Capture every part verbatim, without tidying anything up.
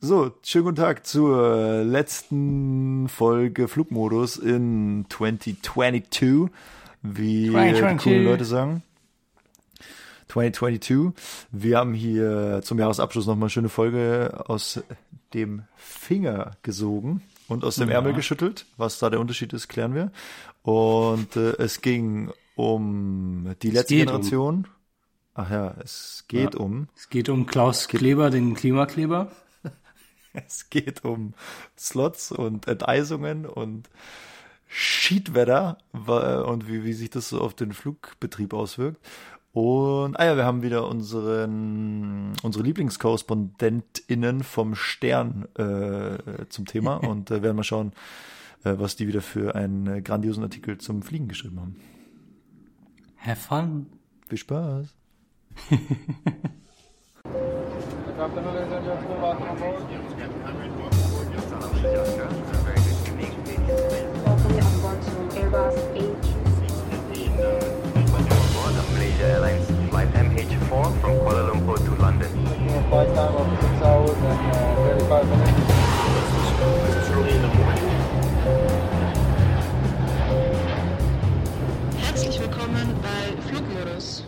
So, schönen guten Tag zur letzten Folge Flugmodus in zwanzig zweiundzwanzig, wie zwanzig zweiundzwanzig die coolen Leute sagen. zwanzig zweiundzwanzig. Wir haben hier zum Jahresabschluss nochmal eine schöne Folge aus dem Finger gesogen und aus dem ja. Ärmel geschüttelt. Was da der Unterschied ist, klären wir. Und äh, es ging um die letzte Generation. Um. Ach ja, es geht ja. um. Es geht um Klaus geht Kleber, den Klimakleber. Es geht um Slots und Enteisungen und Schiedwetter und wie, wie sich das so auf den Flugbetrieb auswirkt. Und ah ja, wir haben wieder unseren unsere LieblingskorrespondentInnen vom Stern äh, zum Thema und äh, werden mal schauen, äh, was die wieder für einen grandiosen Artikel zum Fliegen geschrieben haben. Have fun. Viel Spaß. Airlines flight M H four from Kuala Lumpur to London. Flight time of six hours and thirty-five minutes. This is early in the morning. Herzlich willkommen bei Flugmodus.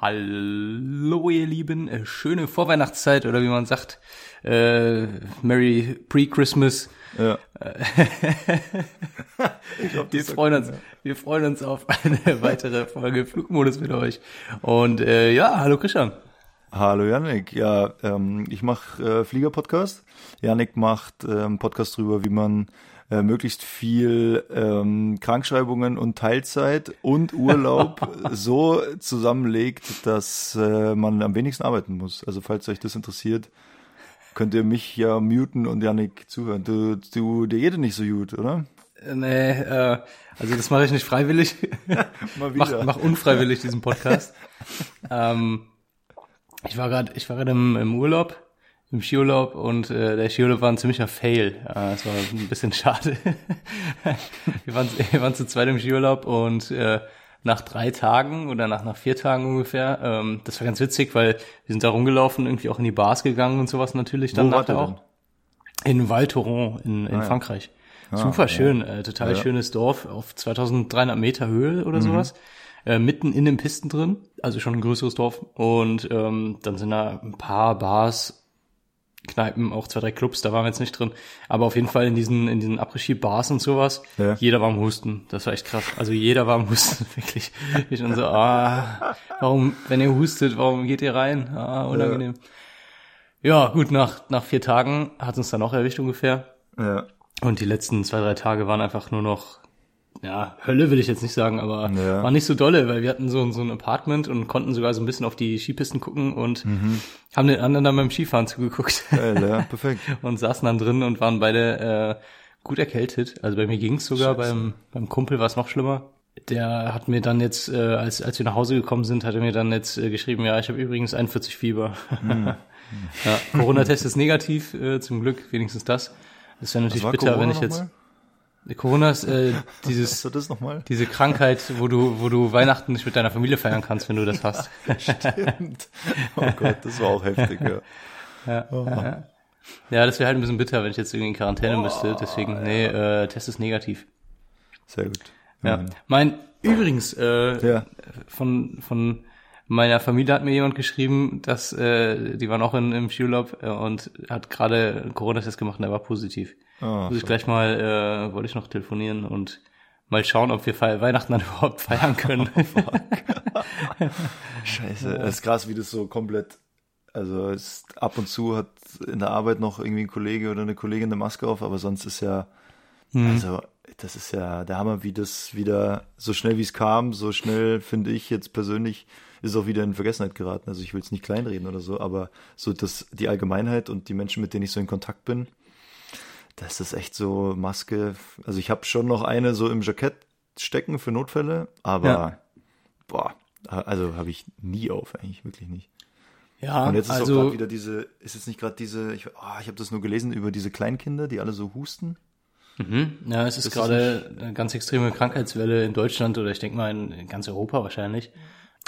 Hallo ihr Lieben, schöne Vorweihnachtszeit oder wie man sagt, äh, Merry Pre-Christmas. Ja. Ich glaub, wir freuen uns, ja. wir freuen uns auf eine weitere Folge Flugmodus mit euch. Und äh, ja, hallo Christian. Hallo Yannick. Ja, ähm, ich mache äh, Flieger-Podcast. Yannick macht ähm, Podcast drüber, wie man äh, möglichst viel ähm, Krankschreibungen und Teilzeit und Urlaub so zusammenlegt, dass äh, man am wenigsten arbeiten muss. Also falls euch das interessiert, könnt ihr mich ja muten und Yannick zuhören. Du, du, dir geht nicht so gut, oder? Nee, äh, also das mache ich nicht freiwillig. Mal wieder. Mach, mach unfreiwillig diesen Podcast. ähm, ich war gerade, ich war gerade im, im Urlaub, im Skiurlaub und äh, der Skiurlaub war ein ziemlicher Fail. Äh, das war ein bisschen schade. wir, waren, wir waren zu zweit im Skiurlaub und äh, nach drei Tagen oder nach, nach vier Tagen ungefähr. Ähm, das war ganz witzig, weil wir sind da rumgelaufen, irgendwie auch in die Bars gegangen und sowas natürlich. Dann wart ihr auch? In Val Thorens in, in ah, Frankreich. Ah, super schön, ja. äh, total ja, ja. schönes Dorf auf zweitausenddreihundert Meter Höhe oder mhm. sowas. Äh, mitten in den Pisten drin, also schon ein größeres Dorf. Und ähm, dann sind da ein paar Bars, Kneipen, auch zwei, drei Clubs, da waren wir jetzt nicht drin. Aber auf jeden Fall in diesen, in diesen Après-Ski-Bars und sowas, ja. jeder war am Husten. Das war echt krass. Also jeder war am Husten, wirklich. Ich dann so, ah, warum, wenn ihr hustet, warum geht ihr rein? Ah, unangenehm. Ja, ja gut, nach, nach vier Tagen hat uns dann auch erwischt ungefähr. Ja. Und die letzten zwei, drei Tage waren einfach nur noch, ja, Hölle will ich jetzt nicht sagen, aber ja. war nicht so dolle, weil wir hatten so, so ein Apartment und konnten sogar so ein bisschen auf die Skipisten gucken und mhm. haben den anderen dann beim Skifahren zugeguckt. Geil, ja, perfekt. Und saßen dann drin und waren beide äh, gut erkältet. Also bei mir ging's sogar, beim, beim Kumpel war es noch schlimmer. Der hat mir dann jetzt, äh, als als wir nach Hause gekommen sind, hat er mir dann jetzt äh, geschrieben, ja, ich habe übrigens einundvierzig Fieber. Mhm. ja, Corona-Test ist negativ, äh, zum Glück, wenigstens das. Das wäre natürlich bitter, Corona wenn ich jetzt... Mal? Corona ist äh, dieses das nochmal? diese Krankheit, wo du wo du Weihnachten nicht mit deiner Familie feiern kannst, wenn du das hast. Stimmt. Oh Gott, das war auch heftig, ja. Ja, oh. ja das wäre halt ein bisschen bitter, wenn ich jetzt irgendwie in Quarantäne oh, müsste. Deswegen, nee, ja. äh, Test ist negativ. Sehr gut. Ja. ja. Mein übrigens äh, ja. von von meiner Familie hat mir jemand geschrieben, dass äh, die waren auch in, im Skiurlaub äh, und hat gerade einen Corona-Test gemacht und der war positiv. Oh, muss ich gleich mal, äh, wollte ich noch telefonieren und mal schauen, ob wir Fe- Weihnachten dann überhaupt feiern können. Oh, Scheiße, es ist krass, wie das so komplett, also es, ab und zu hat in der Arbeit noch irgendwie ein Kollege oder eine Kollegin eine Maske auf, aber sonst ist ja, mhm. also das ist ja der Hammer, wie das wieder, so schnell wie es kam, so schnell finde ich jetzt persönlich, ist auch wieder in Vergessenheit geraten. Also ich will es nicht kleinreden oder so, aber so dass die Allgemeinheit und die Menschen, mit denen ich so in Kontakt bin, das ist echt so Maske. Also ich habe schon noch eine so im Jackett stecken für Notfälle, aber ja. boah, also habe ich nie auf, eigentlich wirklich nicht. Ja, und jetzt ist also, auch gerade wieder diese, ist jetzt nicht gerade diese, ich, oh, ich habe das nur gelesen über diese Kleinkinder, die alle so husten. Mhm. Ja, es ist, ist gerade eine ganz extreme Krankheitswelle in Deutschland oder ich denke mal in ganz Europa wahrscheinlich.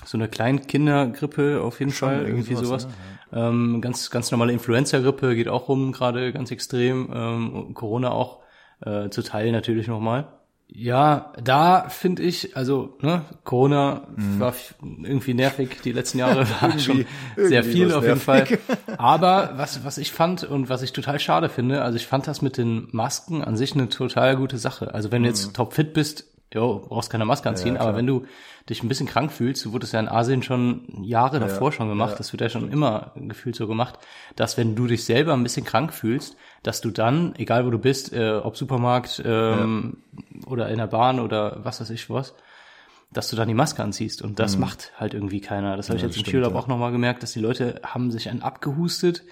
so eine Kleinkindergrippe auf jeden Schon, Fall, irgendwie, irgendwie sowas. sowas. Ja, ja. Ähm, ganz ganz normale Influenza-Grippe geht auch rum, gerade ganz extrem. Ähm, Corona auch äh, zu Teil natürlich nochmal. Ja, da finde ich, also ne, Corona mhm. war irgendwie nervig, die letzten Jahre war schon sehr viel auf jeden Fall. Aber was was ich fand und was ich total schade finde, also ich fand das mit den Masken an sich eine total gute Sache. Also wenn du jetzt mhm. topfit bist, jo, brauchst keine Maske anziehen, ja, ja, aber wenn du dich ein bisschen krank fühlst, so wurde es ja in Asien schon Jahre ja, davor schon gemacht, ja. das wird ja schon immer gefühlt so gemacht, dass wenn du dich selber ein bisschen krank fühlst, dass du dann, egal wo du bist, äh, ob Supermarkt ähm, ja. oder in der Bahn oder was weiß ich was, dass du dann die Maske anziehst und das mhm. macht halt irgendwie keiner. Das habe ja, ich jetzt stimmt, im Skiurlaub ja. auch nochmal gemerkt, dass die Leute haben sich einen abgehustet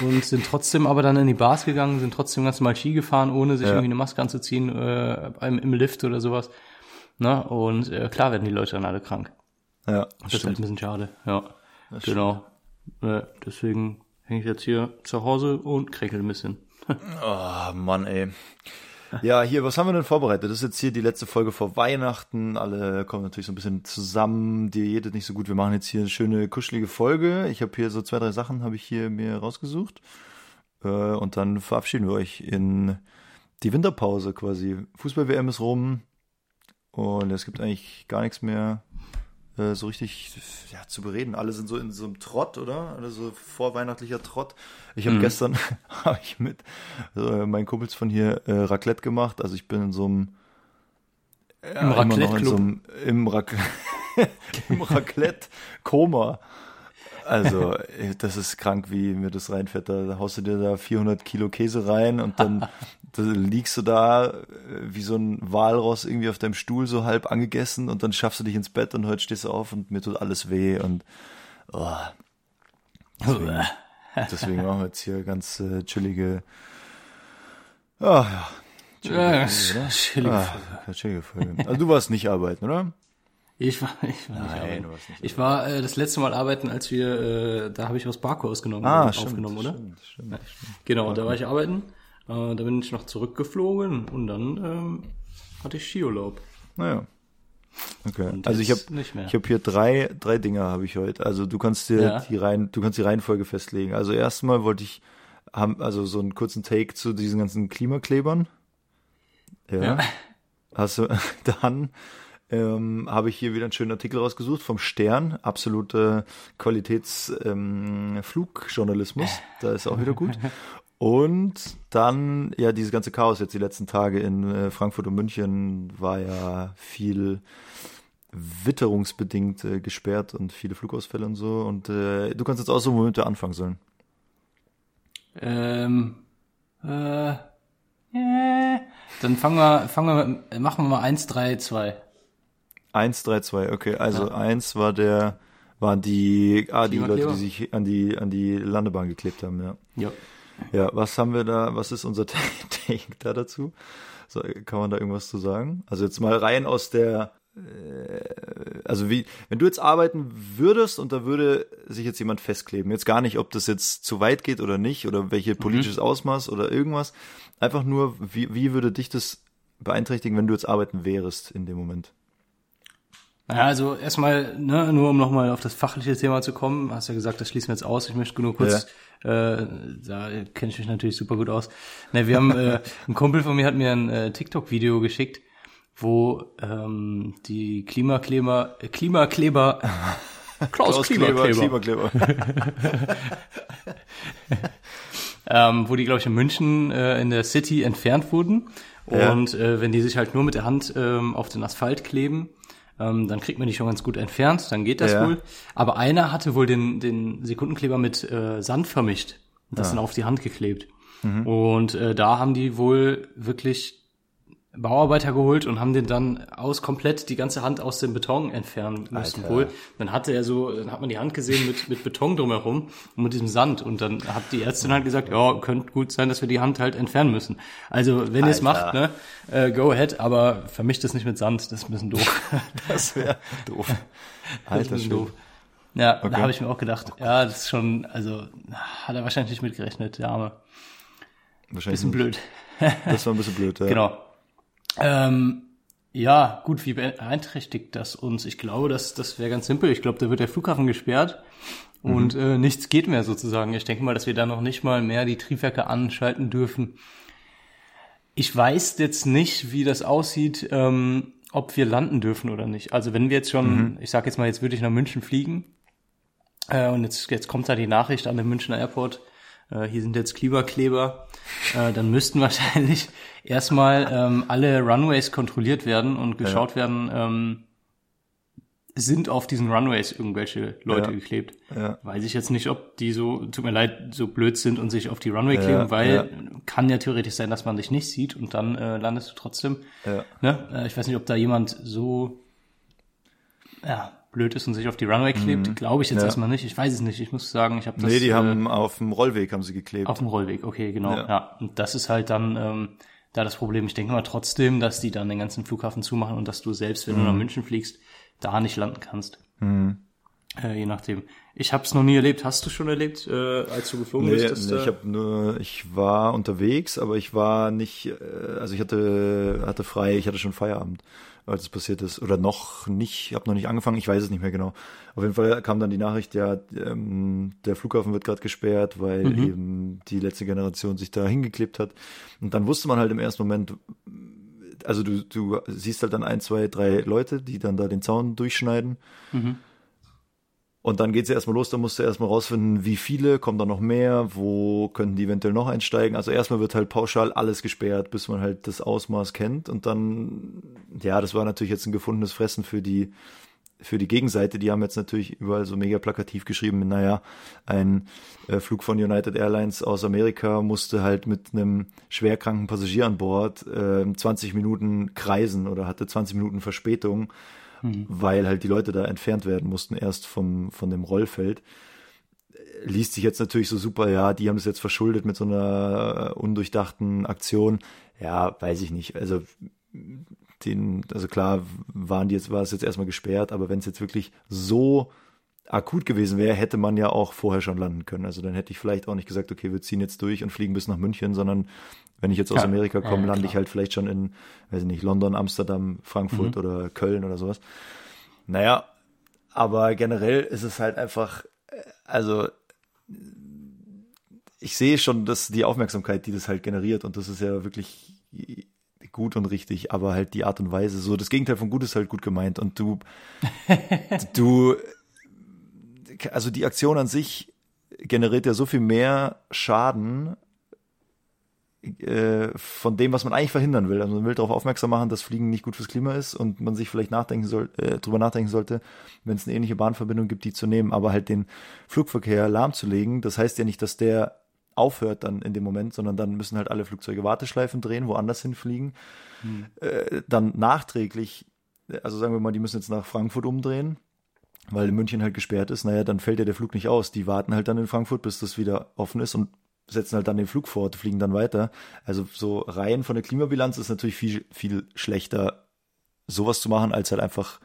und sind trotzdem aber dann in die Bars gegangen, sind trotzdem ganz normal Ski gefahren, ohne sich ja. irgendwie eine Maske anzuziehen, äh, im, im Lift oder sowas. Na, und äh, klar werden die Leute dann alle krank. Ja, das, das ist halt ein bisschen schade. Ja, das genau. Äh, deswegen hänge ich jetzt hier zu Hause und krickel ein bisschen. Oh Mann, ey. Ja, hier, was haben wir denn vorbereitet? Das ist jetzt hier die letzte Folge vor Weihnachten. Alle kommen natürlich so ein bisschen zusammen. Dir geht es nicht so gut. Wir machen jetzt hier eine schöne, kuschelige Folge. Ich habe hier so zwei, drei Sachen habe ich hier mir rausgesucht. Und dann verabschieden wir euch in die Winterpause quasi. Fußball-W M ist rum. Und es gibt eigentlich gar nichts mehr so richtig ja, zu bereden. Alle sind so in so einem Trott, oder? Alle so vorweihnachtlicher Trott. Ich habe mhm. gestern hab ich mit äh, meinen Kumpels von hier äh, Raclette gemacht. Also ich bin in so einem äh, im Raclette-Club. Im, Ra- im Raclette-Koma. Also das ist krank, wie mir das reinfährt. Da haust du dir da vierhundert Kilo Käse rein und dann liegst du da wie so ein Walross irgendwie auf deinem Stuhl so halb angegessen und dann schaffst du dich ins Bett und heute stehst du auf und mir tut alles weh und oh. deswegen, deswegen machen wir jetzt hier ganz äh, chillige oh, ja, chillige, ja, Folge, chillige, ah, chillige Folge. Also du warst nicht arbeiten, oder? Ich war, ich war Nein, nicht arbeiten. Nicht ich war äh, das letzte Mal arbeiten, als wir, äh, da habe ich aus Barco ausgenommen, ah, stimmt, aufgenommen, oder? Stimmt, stimmt, ja. stimmt. Genau, Barco. Da war ich arbeiten, äh, da bin ich noch zurückgeflogen und dann ähm, hatte ich Skiurlaub. Naja, okay. Und also ich habe, ich habe hier drei, drei Dinger habe ich heute. Also du kannst dir ja. die Reihen, du kannst die Reihenfolge festlegen. Also erstmal wollte ich, haben, also so einen kurzen Take zu diesen ganzen Klimaklebern. Ja. ja. Hast du dann? Ähm, habe ich hier wieder einen schönen Artikel rausgesucht vom Stern, absolute Qualitätsflugjournalismus, ähm, da ist auch wieder gut. Und dann, ja, dieses ganze Chaos jetzt die letzten Tage in äh, Frankfurt und München war ja viel witterungsbedingt äh, gesperrt und viele Flugausfälle und so. Und äh, du kannst jetzt auch so einen Moment anfangen sollen. Ähm, äh, äh, dann fangen wir, fangen wir, machen wir mal eins, drei, zwei. eins, drei, zwei, okay. Also ja. eins war der, waren die, ah, die Leute, die sich an die, an die Landebahn geklebt haben, ja. Ja. Ja, was haben wir da, was ist unser Take da dazu? So, kann man da irgendwas zu sagen? Also jetzt mal rein aus der, äh, also wie, wenn du jetzt arbeiten würdest und da würde sich jetzt jemand festkleben, jetzt gar nicht, ob das jetzt zu weit geht oder nicht oder welches politisches mhm. Ausmaß oder irgendwas, einfach nur, wie, wie würde dich das beeinträchtigen, wenn du jetzt arbeiten wärest in dem Moment? Naja, also erstmal, ne, nur um nochmal auf das fachliche Thema zu kommen, hast ja gesagt, das schließen wir jetzt aus, ich möchte nur kurz, ja. äh, da kenne ich mich natürlich super gut aus. Ne, wir haben, äh, ein Kumpel von mir hat mir ein äh, TikTok-Video geschickt, wo ähm, die Klimakleber, äh, Klimakleber, Klaus, Klaus Klimakleber, Klimakleber. ähm, wo die, glaube ich, in München äh, in der City entfernt wurden und ja. äh, wenn die sich halt nur mit der Hand äh, auf den Asphalt kleben, Ähm, dann kriegt man die schon ganz gut entfernt, dann geht das ja. wohl. Aber einer hatte wohl den, den Sekundenkleber mit äh, Sand vermischt und das ja. dann auf die Hand geklebt. Mhm. Und äh, da haben die wohl wirklich Bauarbeiter geholt und haben den dann aus komplett die ganze Hand aus dem Beton entfernen müssen Alter. wohl. Dann hatte er so, dann hat man die Hand gesehen mit, mit Beton drumherum und mit diesem Sand. Und dann hat die Ärztin halt gesagt, ja, könnte gut sein, dass wir die Hand halt entfernen müssen. Also wenn ihr es macht, ne, äh, go ahead, aber vermischt das nicht mit Sand, das ist ein bisschen doof. Das wäre doof. Alter, das ist doof. Ja, okay. Da habe ich mir auch gedacht, oh ja, das ist schon, also hat er wahrscheinlich nicht mitgerechnet, der Arme. Wahrscheinlich. Bisschen blöd. Das war ein bisschen blöd, ja. Genau. Ähm, Ja, gut, wie beeinträchtigt das uns? Ich glaube, das, das wäre ganz simpel. Ich glaube, da wird der Flughafen gesperrt und mhm. äh, nichts geht mehr sozusagen. Ich denke mal, dass wir da noch nicht mal mehr die Triebwerke anschalten dürfen. Ich weiß jetzt nicht, wie das aussieht, ähm, ob wir landen dürfen oder nicht. Also wenn wir jetzt schon, mhm. ich sag jetzt mal, jetzt würde ich nach München fliegen äh, und jetzt, jetzt kommt da die Nachricht an den Münchner Airport, hier sind jetzt Klimakleber, dann müssten wahrscheinlich erstmal ähm, alle Runways kontrolliert werden und geschaut ja. werden, ähm, sind auf diesen Runways irgendwelche Leute ja. geklebt. Ja. Weiß ich jetzt nicht, ob die so, tut mir leid, so blöd sind und sich auf die Runway ja. kleben, weil ja. kann ja theoretisch sein, dass man dich nicht sieht und dann äh, landest du trotzdem. Ja. Ne? Ich weiß nicht, ob da jemand so ja, blöd ist und sich auf die Runway klebt, mhm. glaube ich jetzt ja. erstmal nicht. Ich weiß es nicht. Ich muss sagen, ich habe das... Nee, die haben äh, auf dem Rollweg haben sie geklebt. Auf dem Rollweg, okay, genau. Ja. ja. Und das ist halt dann ähm, da das Problem. Ich denke mal trotzdem, dass die dann den ganzen Flughafen zumachen und dass du selbst, wenn mhm. du nach München fliegst, da nicht landen kannst. Mhm. Äh, je nachdem. Ich habe es noch nie erlebt. Hast du schon erlebt, äh, als du geflogen nee, bist? Dass nee, da ich habe nur, ich war unterwegs, aber ich war nicht, äh, also ich hatte hatte frei, ich hatte schon Feierabend, als es passiert ist. Oder noch nicht, habe noch nicht angefangen, ich weiß es nicht mehr genau. Auf jeden Fall kam dann die Nachricht, ja, ähm, der Flughafen wird gerade gesperrt, weil mhm. eben die letzte Generation sich da hingeklebt hat. Und dann wusste man halt im ersten Moment, also du, du siehst halt dann ein, zwei, drei Leute, die dann da den Zaun durchschneiden. Mhm. Und dann geht's ja erstmal los, dann musst du erstmal rausfinden, wie viele, kommen da noch mehr, wo könnten die eventuell noch einsteigen. Also erstmal wird halt pauschal alles gesperrt, bis man halt das Ausmaß kennt. Und dann, ja, das war natürlich jetzt ein gefundenes Fressen für die, für die Gegenseite. Die haben jetzt natürlich überall so mega plakativ geschrieben, naja, ein äh, Flug von United Airlines aus Amerika musste halt mit einem schwerkranken Passagier an Bord äh, zwanzig Minuten kreisen oder hatte zwanzig Minuten Verspätung. Mhm. Weil halt die Leute da entfernt werden mussten erst vom von dem Rollfeld. Liest sich jetzt natürlich so super, ja, die haben das jetzt verschuldet mit so einer undurchdachten Aktion. Ja, weiß ich nicht. Also den, also klar waren die jetzt, war es jetzt erstmal gesperrt, aber wenn es jetzt wirklich so akut gewesen wäre, hätte man ja auch vorher schon landen können. Also dann hätte ich vielleicht auch nicht gesagt, okay, wir ziehen jetzt durch und fliegen bis nach München, sondern wenn ich jetzt aus ja, Amerika komme, ja, lande ich halt vielleicht schon in, weiß nicht, London, Amsterdam, Frankfurt mhm. oder Köln oder sowas. Naja, aber generell ist es halt einfach, also ich sehe schon, dass die Aufmerksamkeit, die das halt generiert, und das ist ja wirklich gut und richtig, aber halt die Art und Weise, so das Gegenteil von gut ist halt gut gemeint, und du, du, also die Aktion an sich generiert ja so viel mehr Schaden von dem, was man eigentlich verhindern will. Also man will darauf aufmerksam machen, dass Fliegen nicht gut fürs Klima ist und man sich vielleicht nachdenken soll, äh, drüber nachdenken sollte, wenn es eine ähnliche Bahnverbindung gibt, die zu nehmen, aber halt den Flugverkehr lahmzulegen, das heißt ja nicht, dass der aufhört dann in dem Moment, sondern dann müssen halt alle Flugzeuge Warteschleifen drehen, woanders hinfliegen, hm. äh, dann nachträglich, also sagen wir mal, die müssen jetzt nach Frankfurt umdrehen, weil München halt gesperrt ist, naja, dann fällt ja der Flug nicht aus. Die warten halt dann in Frankfurt, bis das wieder offen ist und setzen halt dann den Flug fort, fliegen dann weiter. Also so rein von der Klimabilanz ist natürlich viel, viel schlechter, sowas zu machen, als halt einfach,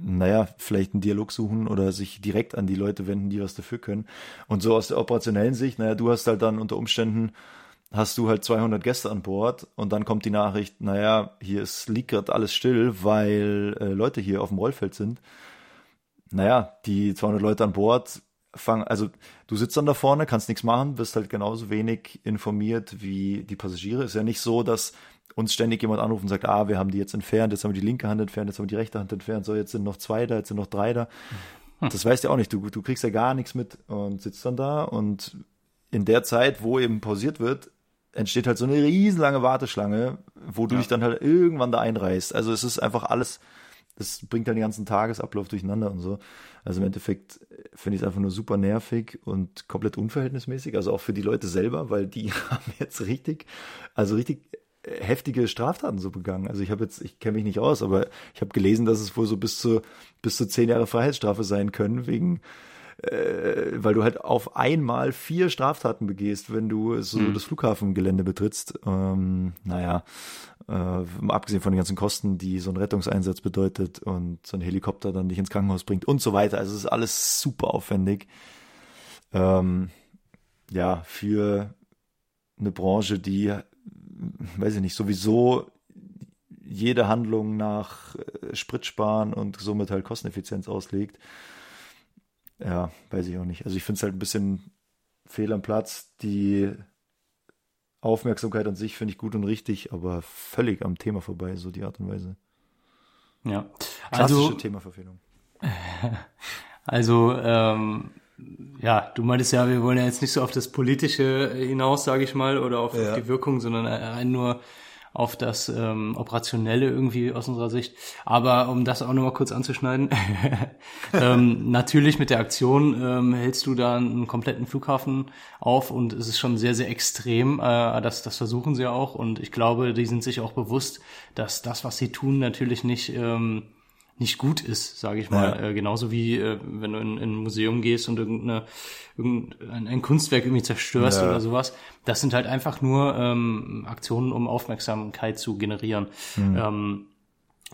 naja, vielleicht einen Dialog suchen oder sich direkt an die Leute wenden, die was dafür können. Und so aus der operationellen Sicht, naja, du hast halt dann unter Umständen, hast du halt zweihundert Gäste an Bord und dann kommt die Nachricht, naja, hier ist, liegt gerade alles still, weil äh, Leute hier auf dem Rollfeld sind. Naja, die zweihundert Leute an Bord fangen, also du sitzt dann da vorne, kannst nichts machen, bist halt genauso wenig informiert wie die Passagiere. Ist ja nicht so, dass uns ständig jemand anruft und sagt, ah, wir haben die jetzt entfernt, jetzt haben wir die linke Hand entfernt, jetzt haben wir die rechte Hand entfernt, so, jetzt sind noch zwei da, jetzt sind noch drei da. Hm. Das weißt du auch nicht, du, du kriegst ja gar nichts mit und sitzt dann da, und in der Zeit, wo eben pausiert wird, entsteht halt so eine riesenlange Warteschlange, wo du ja. dich dann halt irgendwann da einreißt. Also es ist einfach alles... Das bringt dann den ganzen Tagesablauf durcheinander und so. Also im Endeffekt finde ich es einfach nur super nervig und komplett unverhältnismäßig. Also auch für die Leute selber, weil die haben jetzt richtig, also richtig heftige Straftaten so begangen. Also ich habe jetzt, ich kenne mich nicht aus, aber ich habe gelesen, dass es wohl so bis zu bis zu zehn Jahre Freiheitsstrafe sein können, wegen, äh, weil du halt auf einmal vier Straftaten begehst, wenn du so hm. das Flughafengelände betrittst. Ähm, naja. Äh, abgesehen von den ganzen Kosten, die so ein Rettungseinsatz bedeutet und so ein Helikopter dann dich ins Krankenhaus bringt und so weiter. Also es ist alles super aufwendig. Ähm, ja, für eine Branche, die, weiß ich nicht, sowieso jede Handlung nach Sprit sparen und somit halt Kosteneffizienz auslegt. Ja, weiß ich auch nicht. Also ich finde es halt ein bisschen fehl am Platz. Die Aufmerksamkeit an sich finde ich gut und richtig, aber völlig am Thema vorbei, so die Art und Weise. Ja. Klassische also, Themaverfehlung. Also, ähm, ja, du meintest ja, wir wollen ja jetzt nicht so auf das Politische hinaus, sage ich mal, oder auf, ja. auf die Wirkung, sondern rein nur auf das ähm, Operationelle irgendwie aus unserer Sicht. Aber um das auch nochmal kurz anzuschneiden, ähm, natürlich mit der Aktion ähm, hältst du da einen kompletten Flughafen auf und es ist schon sehr, sehr extrem. Äh, das, das versuchen sie auch und ich glaube, die sind sich auch bewusst, dass das, was sie tun, natürlich nicht... Ähm, nicht gut ist, sage ich mal. Ja. Äh, genauso wie äh, wenn du in, in ein Museum gehst und irgendeine, irgendein ein Kunstwerk irgendwie zerstörst ja. oder sowas. Das sind halt einfach nur ähm, Aktionen, um Aufmerksamkeit zu generieren. Mhm. Ähm,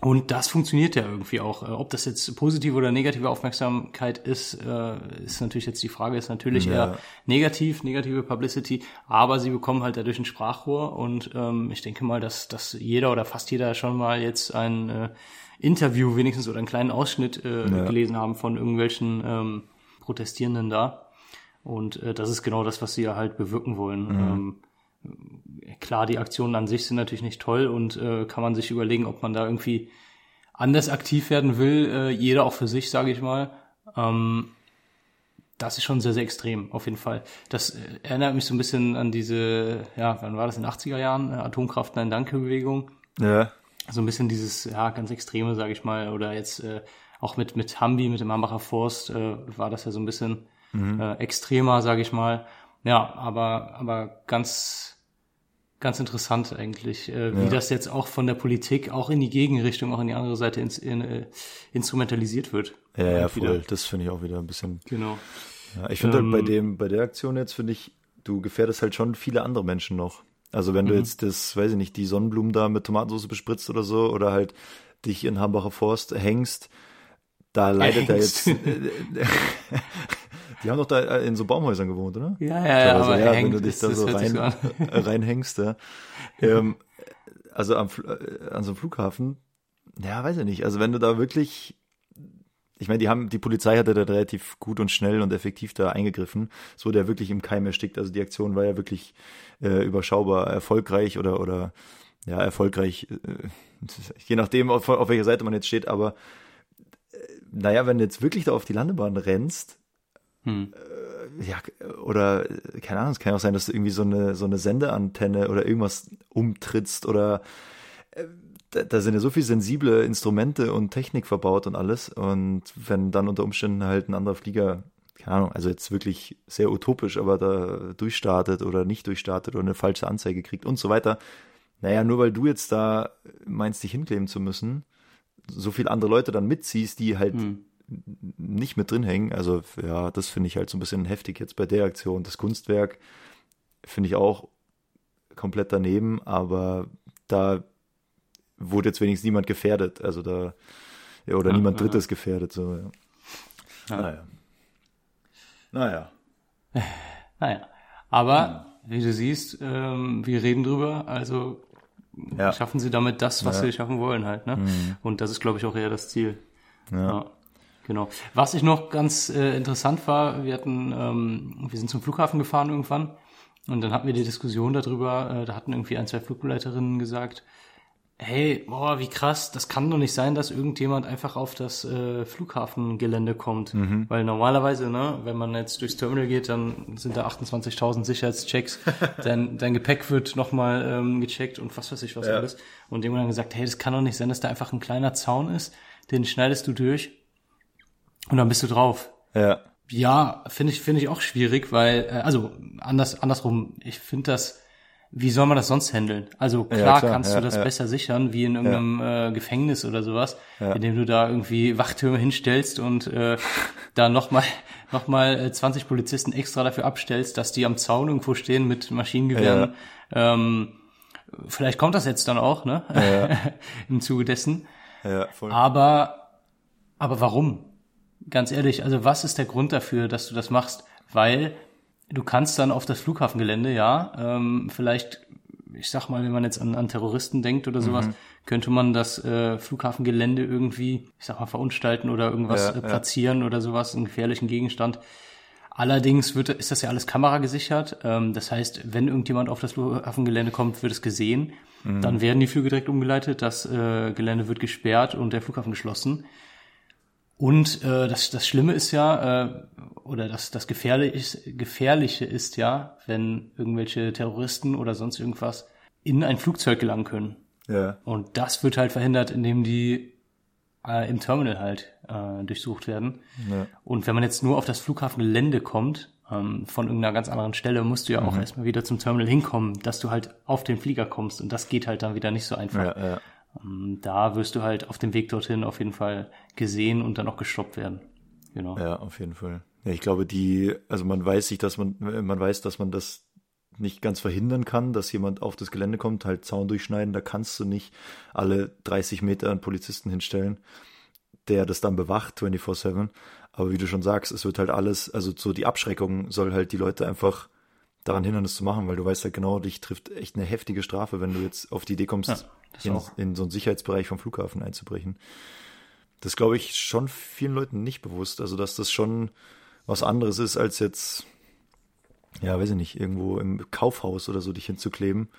und das funktioniert ja irgendwie auch. Äh, ob das jetzt positive oder negative Aufmerksamkeit ist, äh, ist natürlich jetzt die Frage, ist natürlich ja. eher negativ, negative Publicity, aber sie bekommen halt dadurch ein Sprachrohr und ähm, ich denke mal, dass, dass jeder oder fast jeder schon mal jetzt ein äh, Interview wenigstens oder einen kleinen Ausschnitt äh, ja. gelesen haben von irgendwelchen ähm, Protestierenden da. Und äh, das ist genau das, was sie ja halt bewirken wollen. Mhm. Ähm, klar, die Aktionen an sich sind natürlich nicht toll und äh, kann man sich überlegen, ob man da irgendwie anders aktiv werden will. Äh, jeder auch für sich, sage ich mal. Ähm, das ist schon sehr, sehr extrem, auf jeden Fall. Das äh, erinnert mich so ein bisschen an diese, ja, wann war das, in den achtziger Jahren? Atomkraft, Nein-Danke-Bewegung. Ja. So ein bisschen dieses, ja, ganz Extreme, sage ich mal, oder jetzt äh, auch mit mit Hambi, mit dem Hambacher Forst, äh, war das ja so ein bisschen mhm. äh, extremer, sage ich mal. Ja, aber aber ganz ganz interessant eigentlich, äh, wie ja. das jetzt auch von der Politik auch in die Gegenrichtung, auch in die andere Seite ins, in, äh, instrumentalisiert wird. Ja, ja, voll. Wieder. Das finde ich auch wieder ein bisschen... Genau. Ja, ich finde ähm, halt bei dem bei der Aktion jetzt, finde ich, du gefährdest halt schon viele andere Menschen noch. Also wenn du mhm. jetzt das, weiß ich nicht, die Sonnenblumen da mit Tomatensauce bespritzt oder so oder halt dich in Hambacher Forst hängst, da leidet er jetzt... Die haben doch da in so Baumhäusern gewohnt, oder? Ja, ja, ja, also, aber ja, wenn hängt, du dich da so rein, reinhängst, ja. ähm, also am, an so einem Flughafen, ja, weiß ich nicht, also wenn du da wirklich... Ich meine, die haben, die Polizei hatte da relativ gut und schnell und effektiv da eingegriffen. So, der wirklich im Keim erstickt. Also die Aktion war ja wirklich äh, überschaubar erfolgreich oder oder ja erfolgreich, äh, je nachdem auf, auf welcher Seite man jetzt steht. Aber äh, naja, wenn du jetzt wirklich da auf die Landebahn rennst, hm. äh, ja oder keine Ahnung, es kann ja auch sein, dass du irgendwie so eine so eine Sendeantenne oder irgendwas umtrittst oder äh, da sind ja so viele sensible Instrumente und Technik verbaut und alles. Und wenn dann unter Umständen halt ein anderer Flieger, keine Ahnung, also jetzt wirklich sehr utopisch, aber da durchstartet oder nicht durchstartet oder eine falsche Anzeige kriegt und so weiter. Naja, nur weil du jetzt da meinst, dich hinkleben zu müssen, so viele andere Leute dann mitziehst, die halt hm. nicht mit drin hängen. Also ja, das finde ich halt so ein bisschen heftig jetzt bei der Aktion. Das Kunstwerk finde ich auch komplett daneben, aber da wurde jetzt wenigstens niemand gefährdet, also da, ja, oder ja, niemand ja. Drittes gefährdet, so, ja. ja. Naja. Naja. Naja. Aber, ja. wie du siehst, ähm, wir reden drüber, also ja. schaffen sie damit das, was ja. sie schaffen wollen halt, ne? Mhm. Und das ist, glaube ich, auch eher das Ziel. Ja. ja. Genau. Was ich noch ganz äh, interessant war, wir hatten, ähm, wir sind zum Flughafen gefahren irgendwann und dann hatten wir die Diskussion darüber, äh, da hatten irgendwie ein, zwei Flugbegleiterinnen gesagt, hey, boah, wie krass, das kann doch nicht sein, dass irgendjemand einfach auf das äh, Flughafengelände kommt. Mhm. Weil normalerweise, ne, wenn man jetzt durchs Terminal geht, dann sind da achtundzwanzigtausend Sicherheitschecks, dein, dein Gepäck wird nochmal ähm, gecheckt und was weiß ich was ja. alles. Und dem haben gesagt, hey, das kann doch nicht sein, dass da einfach ein kleiner Zaun ist, den schneidest du durch und dann bist du drauf. Ja, ja finde ich, finde ich auch schwierig, weil, äh, also anders andersrum, ich finde das... Wie soll man das sonst handeln? Also klar, ja, klar kannst ja, du das ja. besser sichern, wie in irgendeinem ja. äh, Gefängnis oder sowas, ja. indem du da irgendwie Wachtürme hinstellst und äh, da nochmal noch mal zwanzig Polizisten extra dafür abstellst, dass die am Zaun irgendwo stehen mit Maschinengewehren. Ja. Ähm, vielleicht kommt das jetzt dann auch, ne? Ja. Im Zuge dessen. Ja, voll. Aber, aber warum? Ganz ehrlich, also was ist der Grund dafür, dass du das machst? Weil... Du kannst dann auf das Flughafengelände, ja, ähm, vielleicht ich sag mal, wenn man jetzt an, an Terroristen denkt oder sowas, mhm. könnte man das äh, Flughafengelände irgendwie, ich sag mal, verunstalten oder irgendwas ja, äh, platzieren ja. oder sowas, einen gefährlichen Gegenstand. Allerdings wird, ist das ja alles kameragesichert. Ähm, das heißt, wenn irgendjemand auf das Flughafengelände kommt, wird es gesehen. Mhm. Dann werden die Flüge direkt umgeleitet, das äh, Gelände wird gesperrt und der Flughafen geschlossen. Und äh, das, das Schlimme ist ja, äh, oder das, das Gefährliche, Gefährliche ist ja, wenn irgendwelche Terroristen oder sonst irgendwas in ein Flugzeug gelangen können. Ja. Und das wird halt verhindert, indem die äh, im Terminal halt äh, durchsucht werden. Ja. Und wenn man jetzt nur auf das Flughafengelände kommt, ähm, von irgendeiner ganz anderen Stelle, musst du ja mhm. auch erstmal wieder zum Terminal hinkommen, dass du halt auf den Flieger kommst. Und das geht halt dann wieder nicht so einfach. Ja, ja. Da wirst du halt auf dem Weg dorthin auf jeden Fall gesehen und dann auch gestoppt werden. Genau. Ja, auf jeden Fall. Ja, ich glaube, die, also man weiß sich, dass man, man weiß, dass man das nicht ganz verhindern kann, dass jemand auf das Gelände kommt, halt Zaun durchschneiden, da kannst du nicht alle dreißig Meter einen Polizisten hinstellen, der das dann bewacht, vierundzwanzig sieben. Aber wie du schon sagst, es wird halt alles, also so die Abschreckung soll halt die Leute einfach daran hindern, es zu machen, weil du weißt halt genau, dich trifft echt eine heftige Strafe, wenn du jetzt auf die Idee kommst, ja. In, in so einen Sicherheitsbereich vom Flughafen einzubrechen. Das glaube ich schon vielen Leuten nicht bewusst. Also, dass das schon was anderes ist, als jetzt, ja, weiß ich nicht, irgendwo im Kaufhaus oder so dich hinzukleben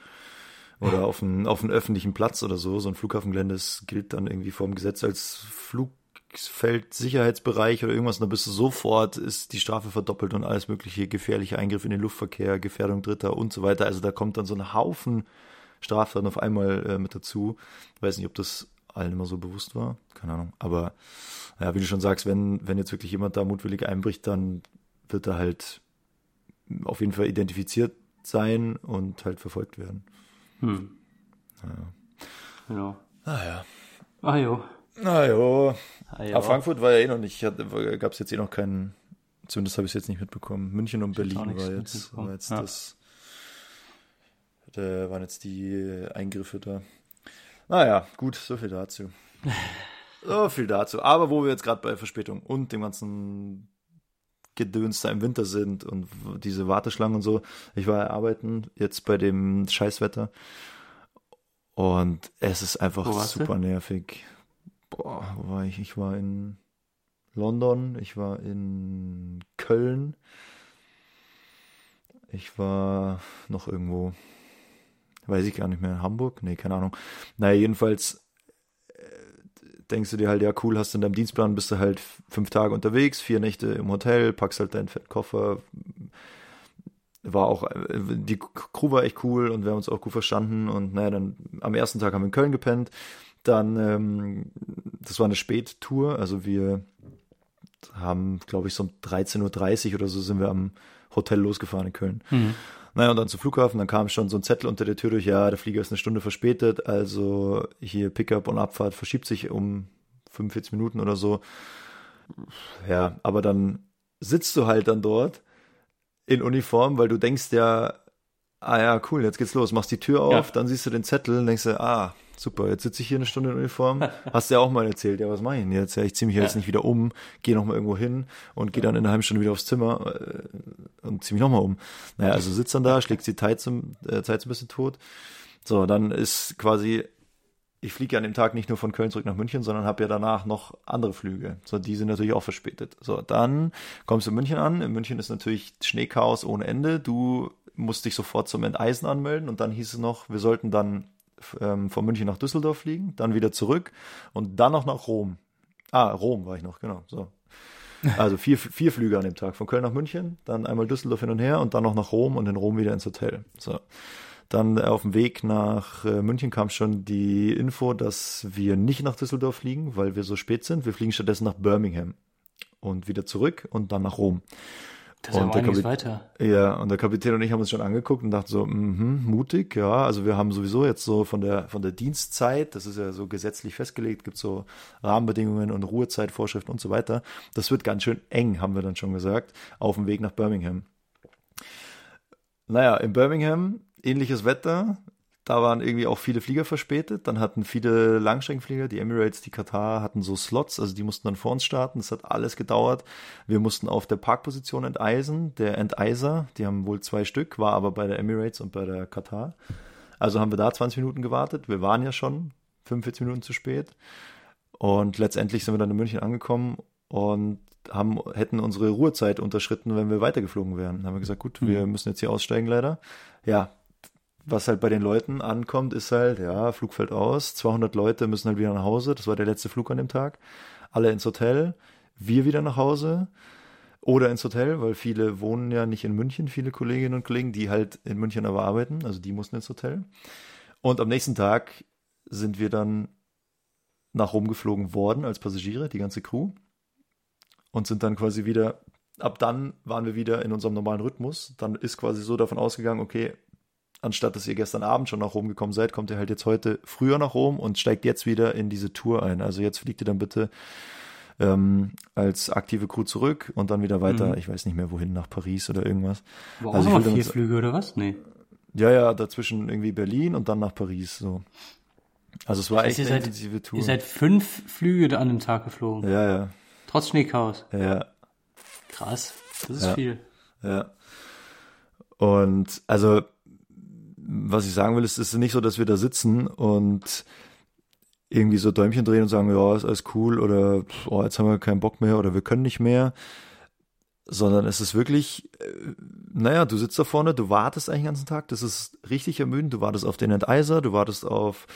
oder ja. auf einen, auf einen öffentlichen Platz oder so. So ein Flughafengelände, das gilt dann irgendwie vor dem Gesetz als Flugfeldsicherheitsbereich oder irgendwas. Und dann bist du sofort, ist die Strafe verdoppelt und alles mögliche, gefährliche Eingriff in den Luftverkehr, Gefährdung Dritter und so weiter. Also, da kommt dann so ein Haufen Straftaten auf einmal äh, mit dazu. Ich weiß nicht, ob das allen immer so bewusst war. Keine Ahnung. Aber ja, wie du schon sagst, wenn, wenn jetzt wirklich jemand da mutwillig einbricht, dann wird er halt auf jeden Fall identifiziert sein und halt verfolgt werden. Hm. Naja. Genau. Ah ja. Ah jo. Ah jo. Ah, jo. Aber Frankfurt war ja eh noch nicht, gab es jetzt eh noch keinen, zumindest habe ich es jetzt nicht mitbekommen. München und Berlin war jetzt, war jetzt ja. das waren jetzt die Eingriffe da. Naja, gut, so viel dazu. So viel dazu. Aber wo wir jetzt gerade bei Verspätung und dem ganzen Gedöns da im Winter sind und diese Warteschlangen und so. Ich war arbeiten jetzt bei dem Scheißwetter und es ist einfach super du? nervig. Boah, wo war ich? Ich war in London, ich war in Köln, ich war noch irgendwo... Weiß ich gar nicht mehr, in Hamburg? Nee, keine Ahnung. Naja, jedenfalls äh, denkst du dir halt, ja cool, hast du in deinem Dienstplan, bist du halt fünf Tage unterwegs, vier Nächte im Hotel, packst halt deinen fetten Koffer. War auch, äh, die Crew war echt cool und wir haben uns auch gut verstanden. Und naja, dann am ersten Tag haben wir in Köln gepennt. Dann, ähm, das war eine Spättour, also wir haben, glaube ich, so um dreizehn Uhr dreißig oder so sind wir am Hotel losgefahren in Köln. Mhm. Naja, und dann zum Flughafen, dann kam schon so ein Zettel unter der Tür durch, ja, der Flieger ist eine Stunde verspätet, also hier Pickup und Abfahrt verschiebt sich um fünfundvierzig Minuten oder so. Ja, aber dann sitzt du halt dann dort in Uniform, weil du denkst ja, ah ja, cool, jetzt geht's los, machst die Tür auf, ja. dann siehst du den Zettel und denkst dir, ah, super, jetzt sitze ich hier eine Stunde in Uniform, hast du ja auch mal erzählt, ja, was mache ich denn jetzt? Ja, ich ziehe mich ja. jetzt nicht wieder um, gehe nochmal irgendwo hin und gehe dann in einer halben Stunde wieder aufs Zimmer und ziehe mich nochmal um. Naja, also sitzt dann da, schlägt die Zeit, zum, äh, Zeit so ein bisschen tot. So, dann ist quasi, ich fliege ja an dem Tag nicht nur von Köln zurück nach München, sondern habe ja danach noch andere Flüge. So, die sind natürlich auch verspätet. So, dann kommst du in München an, in München ist natürlich Schneechaos ohne Ende, du musst dich sofort zum Enteisen anmelden und dann hieß es noch, wir sollten dann von München nach Düsseldorf fliegen, dann wieder zurück und dann noch nach Rom. Ah, Rom war ich noch, genau. So. Also vier, vier Flüge an dem Tag, von Köln nach München, dann einmal Düsseldorf hin und her und dann noch nach Rom und in Rom wieder ins Hotel. So. Dann auf dem Weg nach München kam schon die Info, dass wir nicht nach Düsseldorf fliegen, weil wir so spät sind. Wir fliegen stattdessen nach Birmingham und wieder zurück und dann nach Rom. Das ist ja einiges weiter. Ja, und der Kapitän und ich haben uns schon angeguckt und dachten so, mh, mutig, ja. Also wir haben sowieso jetzt so von der von der Dienstzeit, das ist ja so gesetzlich festgelegt, gibt so Rahmenbedingungen und Ruhezeitvorschriften und so weiter. Das wird ganz schön eng, haben wir dann schon gesagt, auf dem Weg nach Birmingham. Naja, in Birmingham, ähnliches Wetter, da waren irgendwie auch viele Flieger verspätet, dann hatten viele Langstreckenflieger, die Emirates, die Katar hatten so Slots, also die mussten dann vor uns starten, das hat alles gedauert. Wir mussten auf der Parkposition enteisen, der Enteiser, die haben wohl zwei Stück, war aber bei der Emirates und bei der Katar Also haben wir da zwanzig Minuten gewartet. Wir waren ja schon fünfundvierzig Minuten zu spät. Und letztendlich sind wir dann in München angekommen und haben, hätten unsere Ruhezeit unterschritten, wenn wir weitergeflogen wären. Dann haben wir gesagt, gut, mhm. wir müssen jetzt hier aussteigen leider. Ja, was halt bei den Leuten ankommt, ist halt, ja, Flug fällt aus, zweihundert Leute müssen halt wieder nach Hause. Das war der letzte Flug an dem Tag. Alle ins Hotel, wir wieder nach Hause oder ins Hotel, weil viele wohnen ja nicht in München, viele Kolleginnen und Kollegen, die halt in München aber arbeiten, also die mussten ins Hotel. Und am nächsten Tag sind wir dann nach Rom geflogen worden als Passagiere, die ganze Crew, und sind dann quasi wieder, ab dann waren wir wieder in unserem normalen Rhythmus. Dann ist quasi so davon ausgegangen, okay, anstatt dass ihr gestern Abend schon nach Rom gekommen seid, kommt ihr halt jetzt heute früher nach Rom und steigt jetzt wieder in diese Tour ein. Also jetzt fliegt ihr dann bitte ähm, als aktive Crew zurück und dann wieder weiter, mhm. ich weiß nicht mehr wohin, nach Paris oder irgendwas. War also auch noch vier Flüge oder was? Nee. Ja, ja, dazwischen irgendwie Berlin und dann nach Paris, so. Also es war das echt eine seid, intensive Tour. Ihr seid fünf Flüge an dem Tag geflogen. Ja, ja. Trotz Schneechaos. Ja. Krass, das ist ja. viel. Ja. Und also, was ich sagen will, ist, es ist nicht so, dass wir da sitzen und irgendwie so Däumchen drehen und sagen, ja, ist alles cool oder oh, jetzt haben wir keinen Bock mehr oder wir können nicht mehr. Sondern es ist wirklich, naja, du sitzt da vorne, du wartest eigentlich den ganzen Tag, das ist richtig ermüdend, du wartest auf den Enteiser, du wartest auf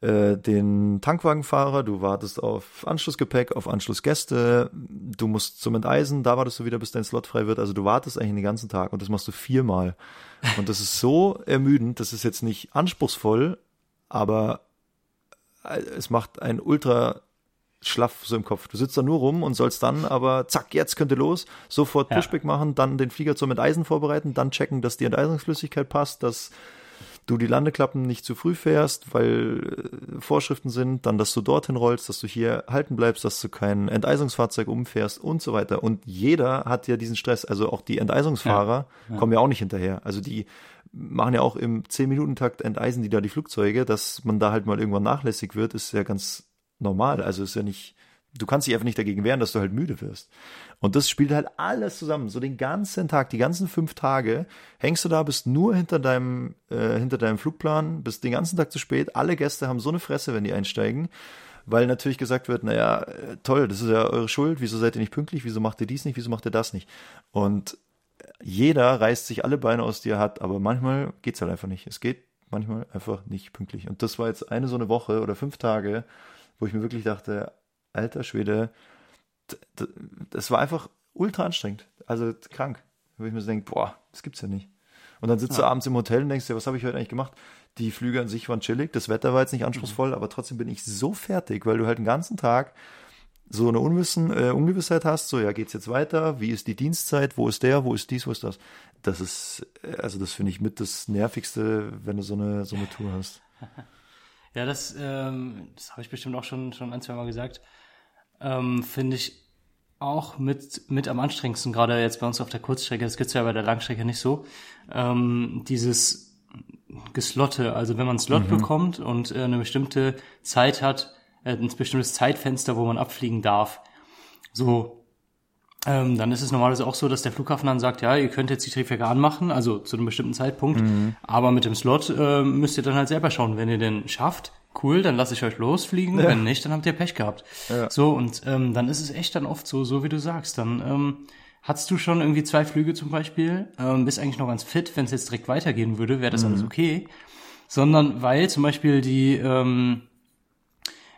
den Tankwagenfahrer, du wartest auf Anschlussgepäck, auf Anschlussgäste, du musst zum Enteisen, da wartest du wieder, bis dein Slot frei wird. Also du wartest eigentlich den ganzen Tag und das machst du viermal. Und das ist so ermüdend, das ist jetzt nicht anspruchsvoll, aber es macht einen ultra schlaff so im Kopf. Du sitzt da nur rum und sollst dann aber, zack, jetzt könnte los, sofort Pushback ja. machen, dann den Flieger zum Enteisen vorbereiten, dann checken, dass die Enteisungsflüssigkeit passt, dass du die Landeklappen nicht zu früh fährst, weil äh, Vorschriften sind, dann, dass du dorthin rollst, dass du hier halten bleibst, dass du kein Enteisungsfahrzeug umfährst und so weiter. Und jeder hat ja diesen Stress. Also auch die Enteisungsfahrer ja. Ja. kommen ja auch nicht hinterher. Also die machen ja auch im zehn-Minuten-Takt enteisen die da die Flugzeuge, dass man da halt mal irgendwann nachlässig wird, ist ja ganz normal. Also ist ja nicht, du kannst dich einfach nicht dagegen wehren, dass du halt müde wirst. Und das spielt halt alles zusammen. So den ganzen Tag, die ganzen fünf Tage hängst du da, bist nur hinter deinem, äh, hinter deinem Flugplan, bist den ganzen Tag zu spät. Alle Gäste haben so eine Fresse, wenn die einsteigen, weil natürlich gesagt wird, naja, äh, toll, das ist ja eure Schuld. Wieso seid ihr nicht pünktlich? Wieso macht ihr dies nicht? Wieso macht ihr das nicht? Und jeder reißt sich alle Beine aus, die er hat. Aber manchmal geht's halt einfach nicht. Es geht manchmal einfach nicht pünktlich. Und das war jetzt eine so eine Woche oder fünf Tage, wo ich mir wirklich dachte, alter Schwede, das war einfach ultra anstrengend, also krank, wo ich mir so denke, boah, das gibt's ja nicht. Und dann sitzt ja. du abends im Hotel und denkst dir, was habe ich heute eigentlich gemacht? Die Flüge an sich waren chillig, das Wetter war jetzt nicht anspruchsvoll, mhm. aber trotzdem bin ich so fertig, weil du halt den ganzen Tag so eine Unwissen, äh, Ungewissheit hast, so ja, geht's jetzt weiter, wie ist die Dienstzeit, wo ist der, wo ist dies, wo ist das? Das ist, also das finde ich mit das Nervigste, wenn du so eine, so eine Tour hast. Ja, das, ähm, das habe ich bestimmt auch schon, schon ein, zwei Mal gesagt. Ähm, finde ich auch mit, mit am anstrengendsten, gerade jetzt bei uns auf der Kurzstrecke, das gibt's ja bei der Langstrecke nicht so, ähm, dieses Geslotte, also wenn man einen Slot mhm. bekommt und äh, eine bestimmte Zeit hat, äh, ein bestimmtes Zeitfenster, wo man abfliegen darf, so, ähm, dann ist es normalerweise auch so, dass der Flughafen dann sagt, ja, ihr könnt jetzt die Triebwerke anmachen, also zu einem bestimmten Zeitpunkt, mhm. aber mit dem Slot äh, müsst ihr dann halt selber schauen, wenn ihr den schafft, cool, dann lasse ich euch losfliegen, ja. wenn nicht, dann habt ihr Pech gehabt. Ja. So, und ähm, dann ist es echt dann oft so, so wie du sagst, dann ähm, hattest du schon irgendwie zwei Flüge zum Beispiel, ähm, bist eigentlich noch ganz fit, wenn es jetzt direkt weitergehen würde, wäre das mhm. alles okay, sondern weil zum Beispiel die, ähm,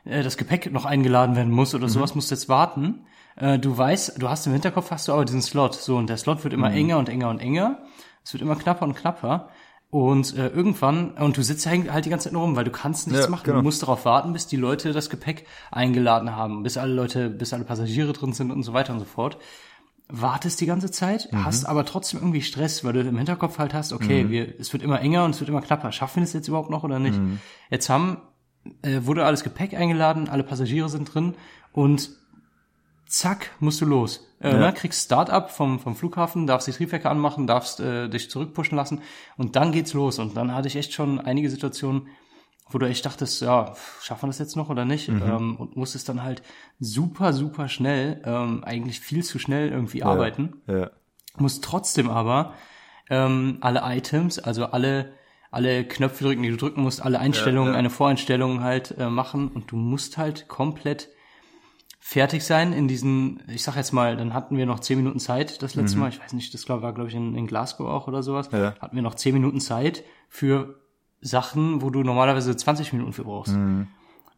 äh, das Gepäck noch eingeladen werden muss oder mhm. sowas, musst du jetzt warten, äh, du weißt, du hast im Hinterkopf, hast du aber diesen Slot, so, und der Slot wird immer mhm. enger und enger und enger, es wird immer knapper und knapper. Und äh, irgendwann, und du sitzt halt die ganze Zeit nur rum, weil du kannst nichts ja, machen. Genau. Du musst darauf warten, bis die Leute das Gepäck eingeladen haben, bis alle Leute, bis alle Passagiere drin sind und so weiter und so fort. Wartest die ganze Zeit, mhm. hast aber trotzdem irgendwie Stress, weil du im Hinterkopf halt hast, okay, mhm. wir, es wird immer enger und es wird immer knapper. Schaffen wir das jetzt überhaupt noch oder nicht? Mhm. Jetzt haben äh, wurde alles Gepäck eingeladen, alle Passagiere sind drin und zack, musst du los. Äh, ja. ne, kriegst Start-up vom, vom Flughafen, darfst die Triebwerke anmachen, darfst äh, dich zurückpushen lassen und dann geht's los. Und dann hatte ich echt schon einige Situationen, wo du echt dachtest, ja, schaffen wir das jetzt noch oder nicht? Mhm. Ähm, und musstest dann halt super, super schnell, ähm, eigentlich viel zu schnell irgendwie ja. arbeiten. Ja. Musst trotzdem aber ähm, alle Items, also alle alle Knöpfe drücken, die du drücken musst, alle Einstellungen, ja, ja. eine Voreinstellung halt äh, machen und du musst halt komplett fertig sein in diesen, ich sag jetzt mal, dann hatten wir noch zehn Minuten Zeit das letzte mhm. Mal, ich weiß nicht, das war glaube ich in, in Glasgow auch oder sowas, ja. hatten wir noch zehn Minuten Zeit für Sachen, wo du normalerweise zwanzig Minuten für brauchst. Mhm.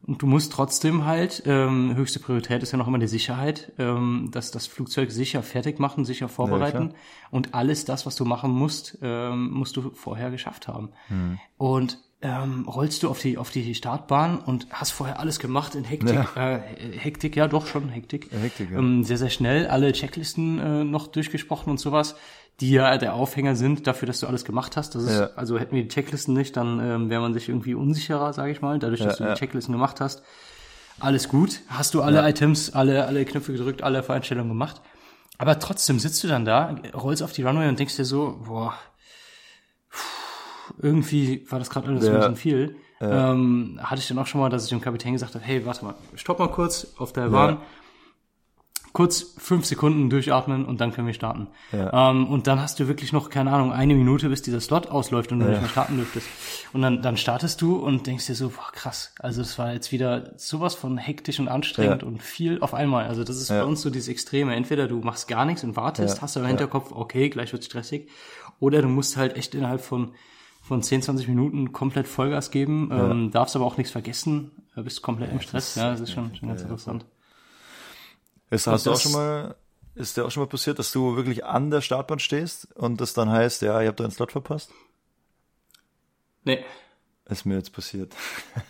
Und du musst trotzdem halt, ähm, höchste Priorität ist ja noch immer die Sicherheit, ähm, dass das Flugzeug sicher fertig machen, sicher vorbereiten. Ja, und alles das, was du machen musst, ähm, musst du vorher geschafft haben. Mhm. Und ähm, rollst du auf die auf die Startbahn und hast vorher alles gemacht in Hektik. Ja. Äh, Hektik, ja doch schon, Hektik. Hektik ja. ähm, sehr, sehr schnell alle Checklisten äh, noch durchgesprochen und sowas, die ja der Aufhänger sind dafür, dass du alles gemacht hast. Das ist, ja. Also hätten wir die Checklisten nicht, dann ähm, wäre man sich irgendwie unsicherer, sage ich mal, dadurch, dass ja, du ja. die Checklisten gemacht hast. Alles gut, hast du alle ja. Items, alle alle Knöpfe gedrückt, alle Vereinstellungen gemacht. Aber trotzdem sitzt du dann da, rollst auf die Runway und denkst dir so, boah, irgendwie war das gerade alles ja. ein bisschen viel. Ja. Ähm, hatte ich dann auch schon mal, dass ich dem Kapitän gesagt habe, hey, warte mal, stopp mal kurz auf der Bahn. Ja. Kurz fünf Sekunden durchatmen und dann können wir starten. Ja. Ähm, und dann hast du wirklich noch, keine Ahnung, eine Minute, bis dieser Slot ausläuft und du ja. nicht mehr starten dürftest. Und dann, dann startest du und denkst dir so, boah, krass. Also es war jetzt wieder sowas von hektisch und anstrengend ja. und viel auf einmal. Also das ist ja. bei uns so dieses Extreme. Entweder du machst gar nichts und wartest, ja. hast aber im ja. Hinterkopf, okay, gleich wird's stressig. Oder du musst halt echt innerhalb von von zehn, zwanzig Minuten komplett Vollgas geben. Ja. Ähm, darfst aber auch nichts vergessen. Du bist komplett ja, im Stress. Das ja, das ist schon, schon ganz ja, interessant. Ja. Ist, hast du auch schon mal, ist dir auch schon mal passiert, dass du wirklich an der Startbahn stehst und das dann heißt, ja, ich habe da einen Slot verpasst? Nee. Ist mir jetzt passiert.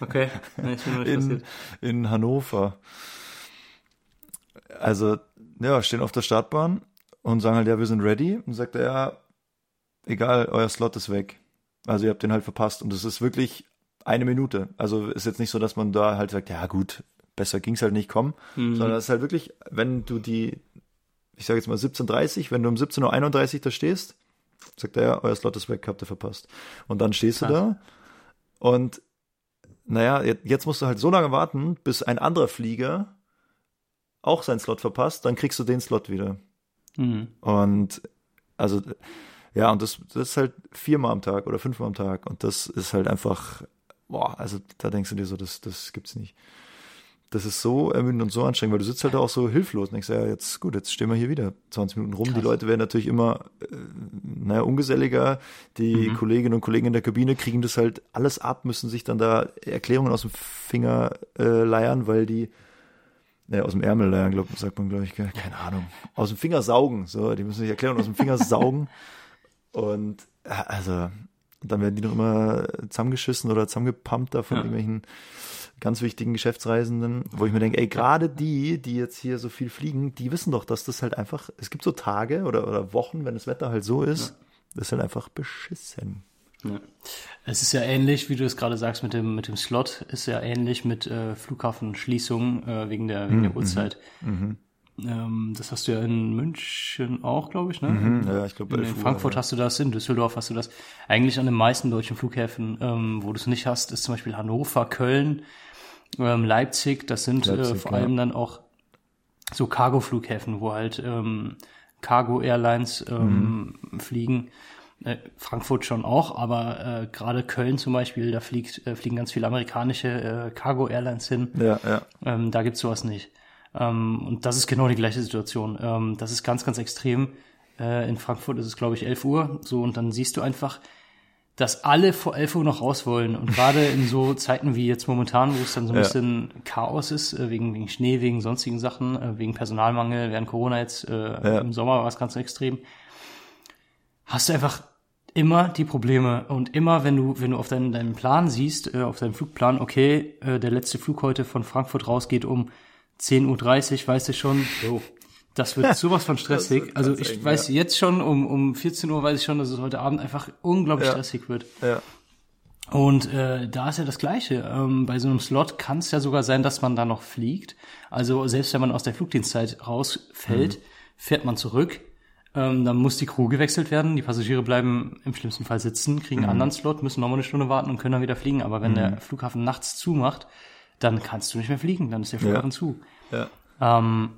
Okay, nee, ist mir nicht in, passiert. In Hannover. Also, ja, stehen auf der Startbahn und sagen halt, ja, wir sind ready. Und sagt er, ja, egal, euer Slot ist weg. Also ihr habt den halt verpasst. Und das ist wirklich eine Minute. Also ist jetzt nicht so, dass man da halt sagt, ja gut, besser ging's halt nicht, komm. Mhm. Sondern es ist halt wirklich, wenn du die, ich sage jetzt mal siebzehn Uhr dreißig, wenn du um siebzehn Uhr einunddreißig da stehst, sagt er, ja, euer Slot ist weg, habt ihr verpasst. Und dann stehst Krass. du da und naja, jetzt musst du halt so lange warten, bis ein anderer Flieger auch seinen Slot verpasst, dann kriegst du den Slot wieder. Mhm. Und also, ja, und das, das ist halt viermal am Tag oder fünfmal am Tag und das ist halt einfach, boah, also da denkst du dir so, das, das gibt's nicht. Das ist so ermüdend und so anstrengend, weil du sitzt halt auch so hilflos und denkst, ja, jetzt gut, jetzt stehen wir hier wieder zwanzig Minuten rum. Krass. Die Leute werden natürlich immer, äh, naja, ungeselliger. Die mhm. Kolleginnen und Kollegen in der Kabine kriegen das halt alles ab, müssen sich dann da Erklärungen aus dem Finger äh, leiern, weil die, naja, aus dem Ärmel leiern, glaub, sagt man, glaube ich, keine Ahnung, aus dem Finger saugen. So, die müssen sich Erklärungen aus dem Finger saugen. Und also, dann werden die noch immer zusammengeschissen oder zusammengepumpt da von ja. irgendwelchen ganz wichtigen Geschäftsreisenden, wo ich mir denke, ey, gerade die, die jetzt hier so viel fliegen, die wissen doch, dass das halt einfach, es gibt so Tage oder, oder Wochen, wenn das Wetter halt so ist, ja. das ist halt einfach beschissen. Ja. Es ist ja ähnlich, wie du es gerade sagst, mit dem mit dem Slot, ist ja ähnlich mit äh, Flughafenschließung äh, wegen der wegen mhm, der Uhrzeit. Mhm. Ähm, das hast du ja in München auch, glaube ich, ne? Mhm, ja, ich glaube. In, in Frankfurt hast du das, in Düsseldorf hast du das. Eigentlich an den meisten deutschen Flughäfen, ähm, wo du es nicht hast, ist zum Beispiel Hannover, Köln, Leipzig, das sind Leipzig, äh, vor ja. allem dann auch so Cargo-Flughäfen, wo halt ähm, Cargo-Airlines ähm, mhm. fliegen. Äh, Frankfurt schon auch, aber äh, gerade Köln zum Beispiel, da fliegt, äh, fliegen ganz viele amerikanische äh, Cargo-Airlines hin. Ja, ja. Ähm, da gibt's sowas nicht. Ähm, und das ist genau die gleiche Situation. Ähm, das ist ganz, ganz extrem. Äh, in Frankfurt ist es, glaube ich, elf Uhr. So, und dann siehst du einfach, dass alle vor elf Uhr noch raus wollen. Und gerade in so Zeiten wie jetzt momentan, wo es dann so ein ja. bisschen Chaos ist, wegen, wegen Schnee, wegen sonstigen Sachen, wegen Personalmangel, während Corona jetzt, äh, ja. im Sommer war es ganz extrem, hast du einfach immer die Probleme. Und immer, wenn du wenn du auf deinen, deinen Plan siehst, äh, auf deinem Flugplan, okay, äh, der letzte Flug heute von Frankfurt raus geht um zehn Uhr dreißig, weißt du schon, so. Das wird sowas von stressig. Also ich eng, weiß ja. jetzt schon, um um vierzehn Uhr weiß ich schon, dass es heute Abend einfach unglaublich ja. stressig wird. Ja. Und äh, da ist ja das Gleiche. Ähm, bei so einem Slot kann es ja sogar sein, dass man da noch fliegt. Also selbst wenn man aus der Flugdienstzeit rausfällt, mhm. fährt man zurück. Ähm, dann muss die Crew gewechselt werden. Die Passagiere bleiben im schlimmsten Fall sitzen, kriegen einen mhm. anderen Slot, müssen nochmal eine Stunde warten und können dann wieder fliegen. Aber wenn mhm. der Flughafen nachts zumacht, dann kannst du nicht mehr fliegen. Dann ist der Flughafen ja. zu. Ja. Ähm,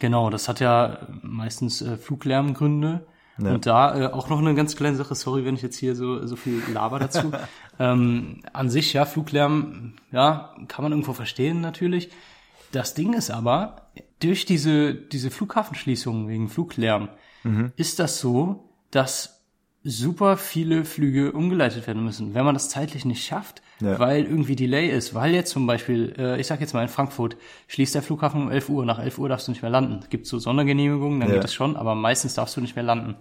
Genau, das hat ja meistens äh, Fluglärmgründe Ja. Und da äh, auch noch eine ganz kleine Sache, sorry, wenn ich jetzt hier so so viel laber dazu. ähm, an sich, ja, Fluglärm, ja, kann man irgendwo verstehen natürlich. Das Ding ist aber, durch diese diese Flughafenschließungen wegen Fluglärm, mhm. ist das so, dass super viele Flüge umgeleitet werden müssen. Wenn man das zeitlich nicht schafft, ja. weil irgendwie Delay ist, weil jetzt zum Beispiel, äh, ich sag jetzt mal in Frankfurt, schließt der Flughafen um elf Uhr, nach elf Uhr darfst du nicht mehr landen. Es gibt so Sondergenehmigungen, dann ja. geht das schon, aber meistens darfst du nicht mehr landen.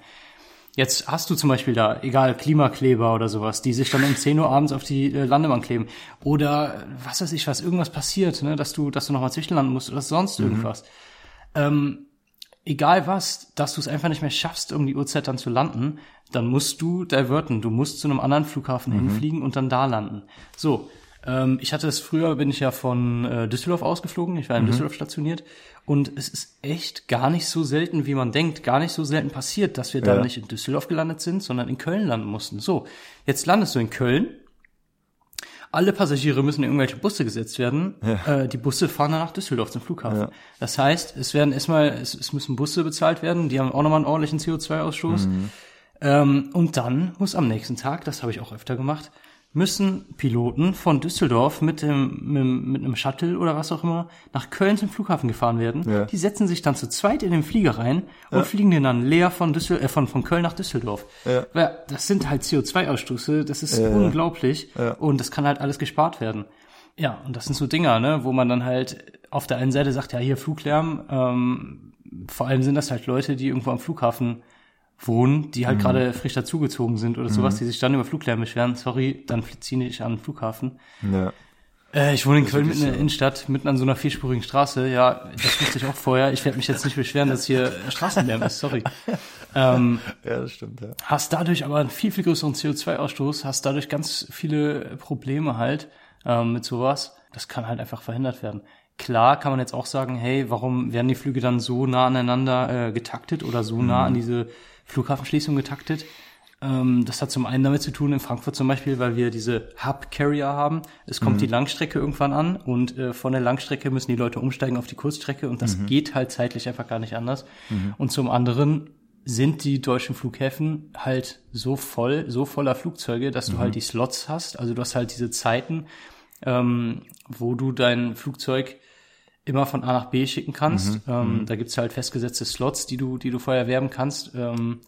Jetzt hast du zum Beispiel da, egal, Klimakleber oder sowas, die sich dann um zehn Uhr abends auf die äh, Landebahn kleben. Oder was weiß ich was, irgendwas passiert, ne, dass du, dass du nochmal zwischenlanden musst oder sonst mhm. irgendwas. Ähm, egal was, dass du es einfach nicht mehr schaffst, um die Uhrzeit dann zu landen, dann musst du diverten. Du musst zu einem anderen Flughafen mhm. hinfliegen und dann da landen. So, ähm, ich hatte das früher, bin ich ja von äh, Düsseldorf ausgeflogen. Ich war in mhm. Düsseldorf stationiert. Und es ist echt gar nicht so selten, wie man denkt, gar nicht so selten passiert, dass wir ja. dann nicht in Düsseldorf gelandet sind, sondern in Köln landen mussten. So, jetzt landest du in Köln. Alle Passagiere müssen in irgendwelche Busse gesetzt werden. Ja. Äh, die Busse fahren dann nach Düsseldorf zum Flughafen. Ja. Das heißt, es werden erstmal, es, es müssen Busse bezahlt werden. Die haben auch nochmal einen ordentlichen C O zwei Ausstoß. Mhm. Ähm, und dann muss am nächsten Tag, das habe ich auch öfter gemacht, müssen Piloten von Düsseldorf mit dem, mit, mit einem Shuttle oder was auch immer nach Köln zum Flughafen gefahren werden. Ja. Die setzen sich dann zu zweit in den Flieger rein und ja. fliegen den dann leer von Düssel, äh, von, von Köln nach Düsseldorf. Ja. Weil das sind halt C O zwei Ausstoße, das ist ja. unglaublich ja. und das kann halt alles gespart werden. Ja, und das sind so Dinger, ne, wo man dann halt auf der einen Seite sagt, ja, hier Fluglärm, ähm, vor allem sind das halt Leute, die irgendwo am Flughafen wohnen, die halt mhm. gerade frisch dazugezogen sind oder mhm. sowas, die sich dann über Fluglärm beschweren. Sorry, dann ziehe ich an den Flughafen. Ja. Äh, ich wohne in Köln mitten in der Innenstadt, mitten an so einer vierspurigen Straße. Ja, das wusste ich auch vorher. Ich werde mich jetzt nicht beschweren, dass hier Straßenlärm ist, sorry. Ähm, ja, das stimmt, ja. Hast dadurch aber einen viel, viel größeren C O zwei Ausstoß, hast dadurch ganz viele Probleme halt ähm, mit sowas. Das kann halt einfach verhindert werden. Klar kann man jetzt auch sagen, hey, warum werden die Flüge dann so nah aneinander äh, getaktet oder so nah mhm. an diese Flughafenschließung getaktet? Ähm, das hat zum einen damit zu tun, in Frankfurt zum Beispiel, weil wir diese Hub-Carrier haben. Es kommt mhm. die Langstrecke irgendwann an und äh, von der Langstrecke müssen die Leute umsteigen auf die Kurzstrecke und das mhm. geht halt zeitlich einfach gar nicht anders. Mhm. Und zum anderen sind die deutschen Flughäfen halt so voll, so voller Flugzeuge, dass mhm. du halt die Slots hast. Also du hast halt diese Zeiten, ähm, wo du dein Flugzeug immer von A nach B schicken kannst. Mhm, ähm, m- da gibt's halt festgesetzte Slots, die du, die du vorher erwerben kannst. Ähm,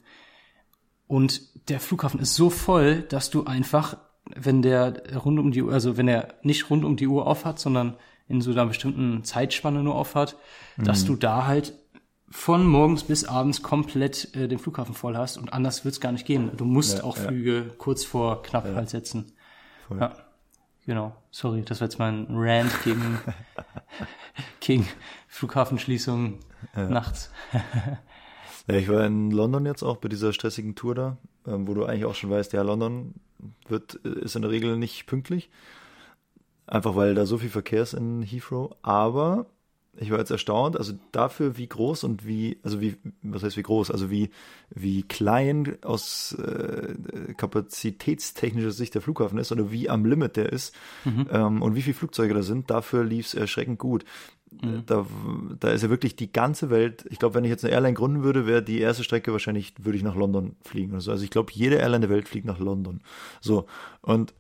und der Flughafen ist so voll, dass du einfach, wenn der rund um die Uhr, also wenn er nicht rund um die Uhr aufhat, sondern in so einer bestimmten Zeitspanne nur aufhat, mhm. dass du da halt von morgens bis abends komplett äh, den Flughafen voll hast und anders wird's gar nicht gehen. Du musst ja, auch ja. Flüge kurz vor knapp ja. halt setzen. Voll. Ja. Genau, sorry, das war jetzt mein Rant gegen, gegen Flughafenschließung ja. nachts. Ja, ich war in London jetzt auch bei dieser stressigen Tour da, wo du eigentlich auch schon weißt, ja, London wird, ist in der Regel nicht pünktlich, einfach weil da so viel Verkehr ist in Heathrow, aber ich war jetzt erstaunt, also dafür, wie groß und wie, also wie, was heißt wie groß, also wie wie klein aus äh, kapazitätstechnischer Sicht der Flughafen ist oder wie am Limit der ist mhm. ähm, und wie viele Flugzeuge da sind, dafür lief es erschreckend gut. Mhm. Da, da ist ja wirklich die ganze Welt, ich glaube, wenn ich jetzt eine Airline gründen würde, wäre die erste Strecke wahrscheinlich, würde ich nach London fliegen oder so. Also ich glaube, jede Airline der Welt fliegt nach London. So, und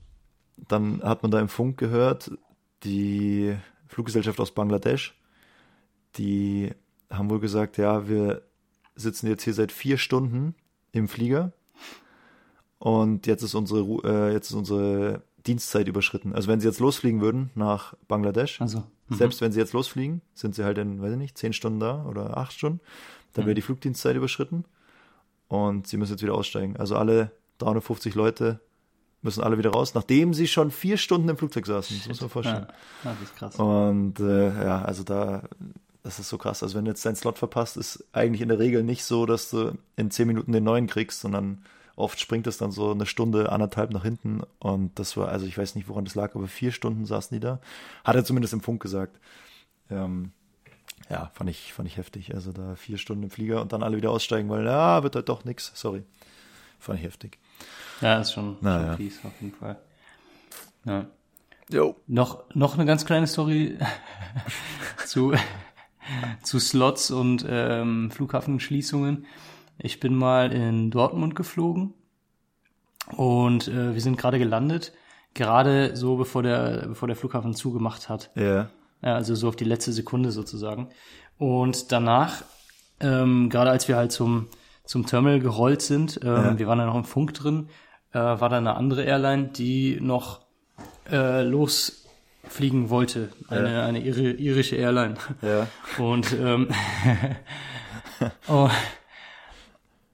dann hat man da im Funk gehört, die Fluggesellschaft aus Bangladesch, die haben wohl gesagt, ja, wir sitzen jetzt hier seit vier Stunden im Flieger und jetzt ist unsere äh, jetzt ist unsere Dienstzeit überschritten. Also wenn sie jetzt losfliegen würden nach Bangladesch, also, selbst wenn sie jetzt losfliegen, sind sie halt in, weiß ich nicht, zehn Stunden da oder acht Stunden, dann wäre die Flugdienstzeit überschritten und sie müssen jetzt wieder aussteigen. Also alle dreihundertfünfzig Leute müssen alle wieder raus, nachdem sie schon vier Stunden im Flugzeug saßen. Das muss man vorstellen. Ja, das ist krass. Und äh, ja, also da... Das ist so krass. Also wenn du jetzt deinen Slot verpasst, ist eigentlich in der Regel nicht so, dass du in zehn Minuten den neuen kriegst, sondern oft springt es dann so eine Stunde, anderthalb nach hinten. Und das war, also ich weiß nicht, woran das lag, aber vier Stunden saßen die da. Hat er zumindest im Funk gesagt. Ähm, ja, fand ich, fand ich heftig. Also da vier Stunden im Flieger und dann alle wieder aussteigen, weil ja, wird halt doch nix. Sorry. Fand ich heftig. Ja, ist schon, Na, schon ja. fies auf jeden Fall. Ja. Jo. Noch, noch eine ganz kleine Story zu... zu Slots und ähm, Flughafenschließungen. Ich bin mal in Dortmund geflogen und äh, wir sind gerade gelandet, gerade so bevor der bevor der Flughafen zugemacht hat. Ja. Ja, also so auf die letzte Sekunde sozusagen. Und danach, ähm, gerade als wir halt zum zum Terminal gerollt sind, ähm, ja. wir waren da noch im Funk drin, äh, war da eine andere Airline, die noch äh, losfliegen wollte, eine ja. eine ir- irische Airline. Ja. Und ähm, oh,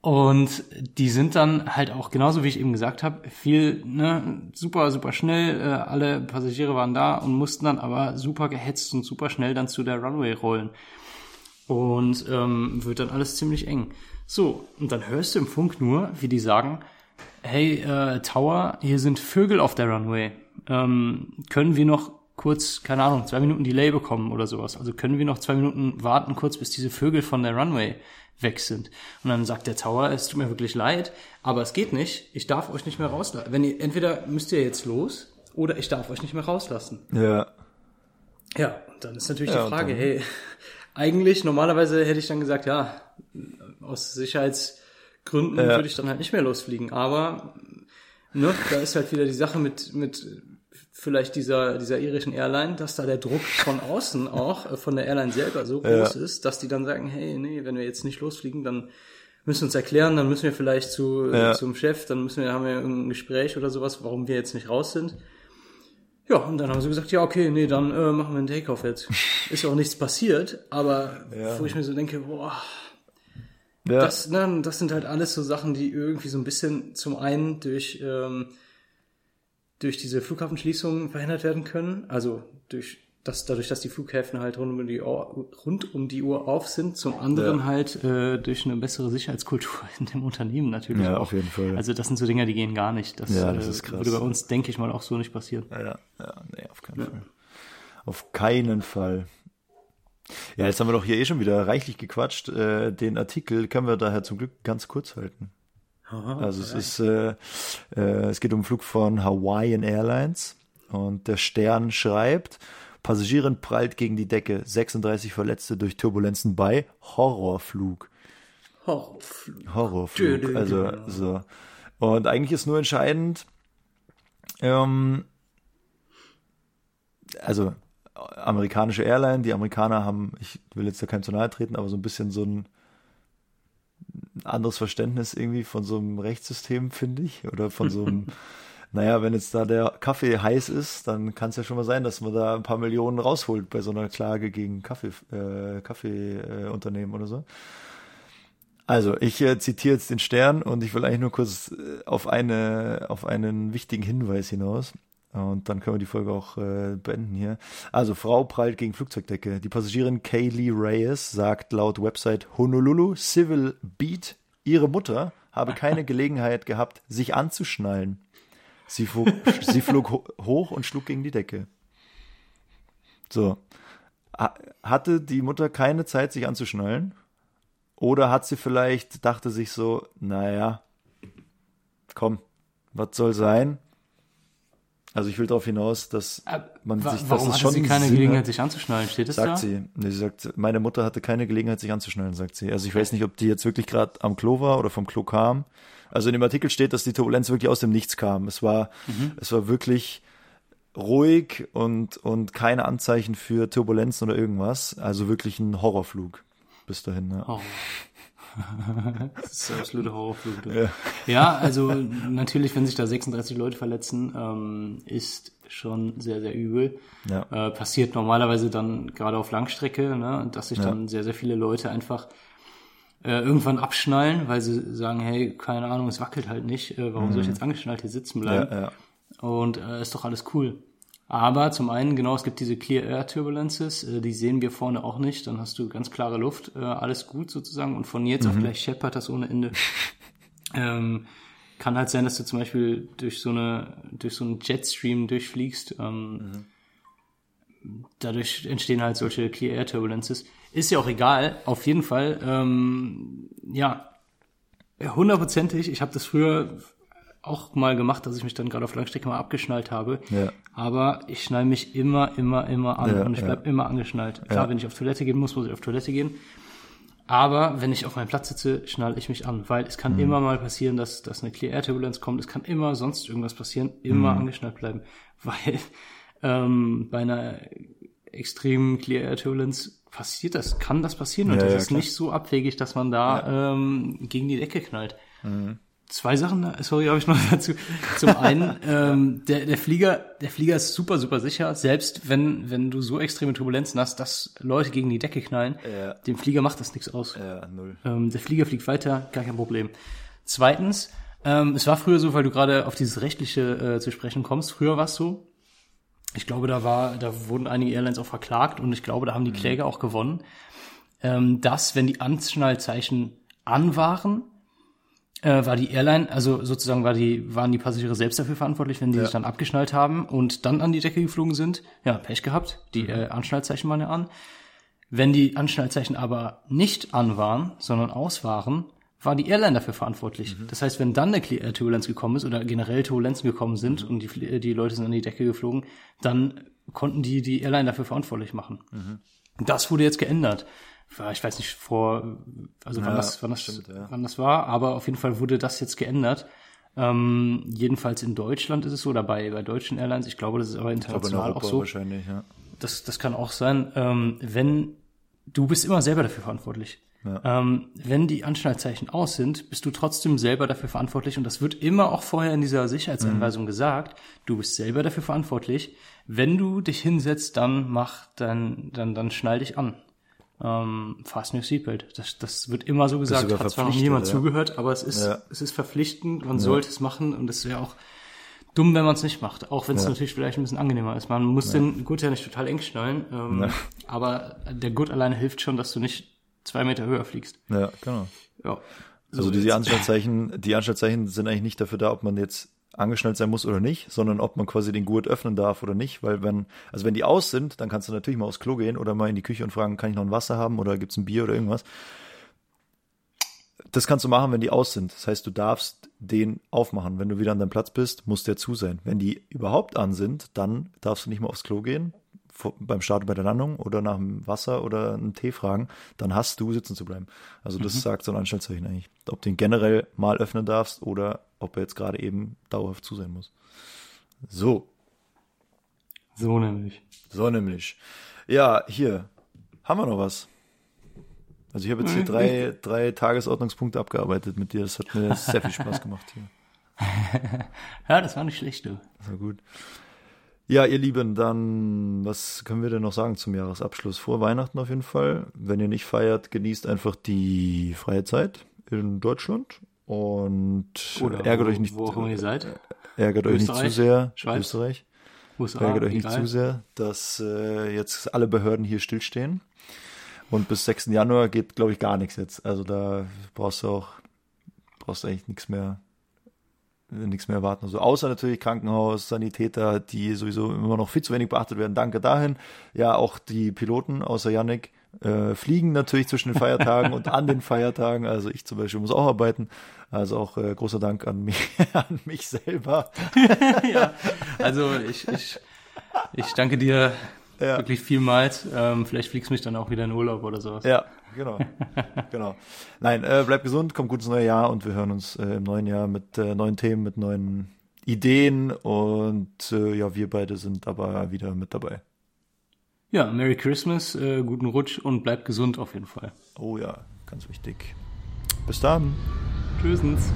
und die sind dann halt auch, genauso wie ich eben gesagt habe, viel, ne, super, super schnell, äh, alle Passagiere waren da und mussten dann aber super gehetzt und super schnell dann zu der Runway rollen. Und ähm, wird dann alles ziemlich eng. So, und dann hörst du im Funk nur, wie die sagen, hey, äh, Tower, hier sind Vögel auf der Runway. Ähm, können wir noch kurz, keine Ahnung, zwei Minuten Delay bekommen oder sowas? Also können wir noch zwei Minuten warten kurz, bis diese Vögel von der Runway weg sind. Und dann sagt der Tower, es tut mir wirklich leid, aber es geht nicht, ich darf euch nicht mehr rauslassen. Wenn ihr, entweder müsst ihr jetzt los, oder ich darf euch nicht mehr rauslassen. Ja. Ja, und dann ist natürlich ja, die Frage, hey, eigentlich, normalerweise hätte ich dann gesagt, ja, aus Sicherheitsgründen ja. würde ich dann halt nicht mehr losfliegen, aber ne, da ist halt wieder die Sache mit, mit vielleicht dieser, dieser irischen Airline, dass da der Druck von außen auch, äh, von der Airline selber so groß ja. ist, dass die dann sagen, hey, nee, wenn wir jetzt nicht losfliegen, dann müssen wir uns erklären, dann müssen wir vielleicht zu, ja. äh, zum Chef, dann müssen wir, haben wir irgendein Gespräch oder sowas, warum wir jetzt nicht raus sind. Ja, und dann haben sie gesagt, ja, okay, nee, dann äh, machen wir einen Takeoff jetzt. Ist auch nichts passiert, aber ja. wo ich mir so denke, boah, ja. das, ne, das sind halt alles so Sachen, die irgendwie so ein bisschen zum einen durch, ähm, durch diese Flughafenschließungen verhindert werden können, also durch das, dadurch, dass die Flughäfen halt rund um die Uhr, rund um die Uhr auf sind, zum anderen ja. halt äh, durch eine bessere Sicherheitskultur in dem Unternehmen natürlich. Ja, auch. auf jeden Fall. Also das sind so Dinger, die gehen gar nicht. Das, ja, das äh, ist krass. Würde bei uns, denke ich mal, auch so nicht passieren. Ja, ja, ja nee, auf keinen ja. Fall. Auf keinen Fall. Ja, jetzt haben wir doch hier eh schon wieder reichlich gequatscht. Äh, den Artikel können wir daher zum Glück ganz kurz halten. Also es ist, äh, äh, es geht um einen Flug von Hawaiian Airlines und der Stern schreibt, Passagierin prallt gegen die Decke, sechsunddreißig Verletzte durch Turbulenzen bei Horrorflug. Horrorflug. Horrorflug, also so. Und eigentlich ist nur entscheidend, ähm, also amerikanische Airline, die Amerikaner haben, ich will jetzt da keinem zu nahe treten, aber so ein bisschen so ein anderes Verständnis irgendwie von so einem Rechtssystem, finde ich, oder von so einem, naja, wenn jetzt da der Kaffee heiß ist, dann kann es ja schon mal sein, dass man da ein paar Millionen rausholt bei so einer Klage gegen Kaffee, äh, Kaffeeunternehmen äh, oder so. Also, ich äh, zitiere jetzt den Stern und ich will eigentlich nur kurz äh, auf eine, auf einen wichtigen Hinweis hinaus. Und dann können wir die Folge auch äh, beenden hier. Also, Frau prallt gegen Flugzeugdecke. Die Passagierin Kaylee Reyes sagt laut Website Honolulu Civil Beat, ihre Mutter habe keine Gelegenheit gehabt, sich anzuschnallen. Sie, fu- sie flog ho- hoch und schlug gegen die Decke. So. Ha- hatte die Mutter keine Zeit, sich anzuschnallen? Oder hat sie vielleicht, dachte sich so, naja, komm, was soll sein? Also ich will darauf hinaus, dass man Wa- sich... Warum das ist hatte schon sie keine Sinn Gelegenheit, hat, sich anzuschnallen? Steht das sagt da? Sagt sie. Nee, sie sagt, meine Mutter hatte keine Gelegenheit, sich anzuschnallen, sagt sie. Also ich weiß nicht, ob die jetzt wirklich gerade am Klo war oder vom Klo kam. Also in dem Artikel steht, dass die Turbulenz wirklich aus dem Nichts kam. Es war, mhm. es war wirklich ruhig und, und keine Anzeichen für Turbulenzen oder irgendwas. Also wirklich ein Horrorflug bis dahin. Ja. Oh. Das ist der absolute Horrorflug. Ja. ja, also natürlich, wenn sich da sechsunddreißig Leute verletzen, ähm, ist schon sehr, sehr übel. Ja. Äh, passiert normalerweise dann gerade auf Langstrecke, ne, dass sich ja. dann sehr, sehr viele Leute einfach äh, irgendwann abschnallen, weil sie sagen, hey, keine Ahnung, es wackelt halt nicht, äh, warum mhm. soll ich jetzt angeschnallt hier sitzen bleiben? Ja, ja. Und äh, ist doch alles cool. Aber zum einen, genau, es gibt diese Clear Air Turbulences, äh, die sehen wir vorne auch nicht, dann hast du ganz klare Luft, äh, alles gut sozusagen und von jetzt mhm. auf gleich scheppert das ohne Ende. ähm, kann halt sein, dass du zum Beispiel durch so eine, durch so einen Jetstream durchfliegst, ähm, mhm. dadurch entstehen halt solche Clear Air Turbulences. Ist ja auch egal, auf jeden Fall, ähm, ja, hundertprozentig, ich habe das früher auch mal gemacht, dass ich mich dann gerade auf Langstrecke mal abgeschnallt habe. Ja. Aber ich schnalle mich immer, immer, immer an ja, und ich bleib ja. immer angeschnallt. Klar, ja. wenn ich auf Toilette gehen muss, muss ich auf Toilette gehen. Aber wenn ich auf meinem Platz sitze, schnalle ich mich an, weil es kann mhm. immer mal passieren, dass, dass eine Clear Air Turbulence kommt. Es kann immer sonst irgendwas passieren, immer mhm. angeschnallt bleiben, weil ähm, bei einer extremen Clear Air Turbulence passiert das, kann das passieren und ja, das ja, ist klar. nicht so abwegig, dass man da ja. ähm, gegen die Decke knallt. Mhm. Zwei Sachen, sorry, habe ich noch dazu. Zum einen, ähm, der, der Flieger, der Flieger ist super, super sicher. Selbst wenn, wenn du so extreme Turbulenzen hast, dass Leute gegen die Decke knallen, ja. dem Flieger macht das nichts aus. Ja, null. Ähm, der Flieger fliegt weiter, gar kein Problem. Zweitens, ähm, es war früher so, weil du gerade auf dieses Rechtliche äh, zu sprechen kommst. Früher war es so. Ich glaube, da war, da wurden einige Airlines auch verklagt und ich glaube, da haben die mhm. Kläger auch gewonnen, ähm, dass wenn die Anschnallzeichen an waren, war die Airline, also sozusagen war die, waren die Passagiere selbst dafür verantwortlich, wenn die ja. sich dann abgeschnallt haben und dann an die Decke geflogen sind. Ja, Pech gehabt, die mhm. äh, Anschnallzeichen waren ja an. Wenn die Anschnallzeichen aber nicht an waren, sondern aus waren, war die Airline dafür verantwortlich. Mhm. Das heißt, wenn dann eine Clear Turbulenz gekommen ist oder generell Turbulenzen gekommen sind mhm. und die, die Leute sind an die Decke geflogen, dann konnten die die Airline dafür verantwortlich machen. Mhm. Das wurde jetzt geändert. Ich weiß nicht vor, also ja, wann das, wann das, stimmt, ja. wann das war, aber auf jeden Fall wurde das jetzt geändert. Ähm, jedenfalls in Deutschland ist es so, oder bei, bei deutschen Airlines, ich glaube, das ist aber international auch so. Wahrscheinlich, ja. Das, das kann auch sein. Ähm, wenn, du bist immer selber dafür verantwortlich. Ja. Ähm, wenn die Anschnallzeichen aus sind, bist du trotzdem selber dafür verantwortlich und das wird immer auch vorher in dieser Sicherheitsanweisung mhm. gesagt, du bist selber dafür verantwortlich. Wenn du dich hinsetzt, dann mach, dann, dann, dann schnall dich an. Ähm, fast new seatbelt. Das, das wird immer so gesagt. Hat zwar noch niemand ja. zugehört, aber es ist, ja. es ist verpflichtend. Man ja. sollte es machen und es wäre auch dumm, wenn man es nicht macht. Auch wenn es ja. natürlich vielleicht ein bisschen angenehmer ist. Man muss ja. den Gurt ja nicht total eng schnallen, ähm, ja. aber der Gurt alleine hilft schon, dass du nicht zwei Meter höher fliegst. Ja, genau. Ja. So also diese Anschnallzeichen, die Anschnallzeichen sind eigentlich nicht dafür da, ob man jetzt angeschnallt sein muss oder nicht, sondern ob man quasi den Gurt öffnen darf oder nicht, weil wenn, also wenn die aus sind, dann kannst du natürlich mal aufs Klo gehen oder mal in die Küche und fragen, kann ich noch ein Wasser haben oder gibt's ein Bier oder irgendwas. Das kannst du machen, wenn die aus sind. Das heißt, du darfst den aufmachen. Wenn du wieder an deinem Platz bist, muss der zu sein. Wenn die überhaupt an sind, dann darfst du nicht mehr aufs Klo gehen, vor, beim Start bei der Landung oder nach dem Wasser oder einen Tee fragen, dann hast du sitzen zu bleiben. Also das mhm. sagt so ein Anschnallzeichen eigentlich. Ob du ihn generell mal öffnen darfst oder ob er jetzt gerade eben dauerhaft zu sein muss. So. So nämlich. So nämlich. Ja, hier. Haben wir noch was? Also ich habe jetzt hier drei, drei Tagesordnungspunkte abgearbeitet mit dir. Das hat mir sehr viel Spaß gemacht hier. Ja, das war nicht schlecht, du. Das war gut. Ja, ihr Lieben, dann, was können wir denn noch sagen zum Jahresabschluss? Vor Weihnachten auf jeden Fall. Wenn ihr nicht feiert, genießt einfach die freie Zeit in Deutschland und Oder ärgert wo, euch nicht, wo auch immer ihr seid. Ärgert euch nicht zu sehr, Schweiz, Österreich. U S A, ärgert euch nicht egal. zu sehr, dass äh, jetzt alle Behörden hier stillstehen. Und bis sechsten Januar geht, glaube ich, gar nichts jetzt. Also da brauchst du auch, brauchst du eigentlich nichts mehr. nichts mehr erwarten. Also außer natürlich Krankenhaus, Sanitäter, die sowieso immer noch viel zu wenig beachtet werden. Danke dahin. Ja, auch die Piloten, außer Yannick, äh, fliegen natürlich zwischen den Feiertagen und an den Feiertagen. Also ich zum Beispiel muss auch arbeiten. Also auch äh, großer Dank an mich, an mich selber. Ja, also ich, ich, ich danke dir ja. wirklich vielmals. Ähm, vielleicht fliegst du mich dann auch wieder in Urlaub oder sowas. Ja. Genau, genau. Nein, äh, bleibt gesund, kommt gut ins neue Jahr und wir hören uns äh, im neuen Jahr mit äh, neuen Themen, mit neuen Ideen und äh, ja, wir beide sind aber wieder mit dabei. Ja, Merry Christmas, äh, guten Rutsch und bleibt gesund auf jeden Fall. Oh ja, ganz wichtig. Bis dann. Tschüssens.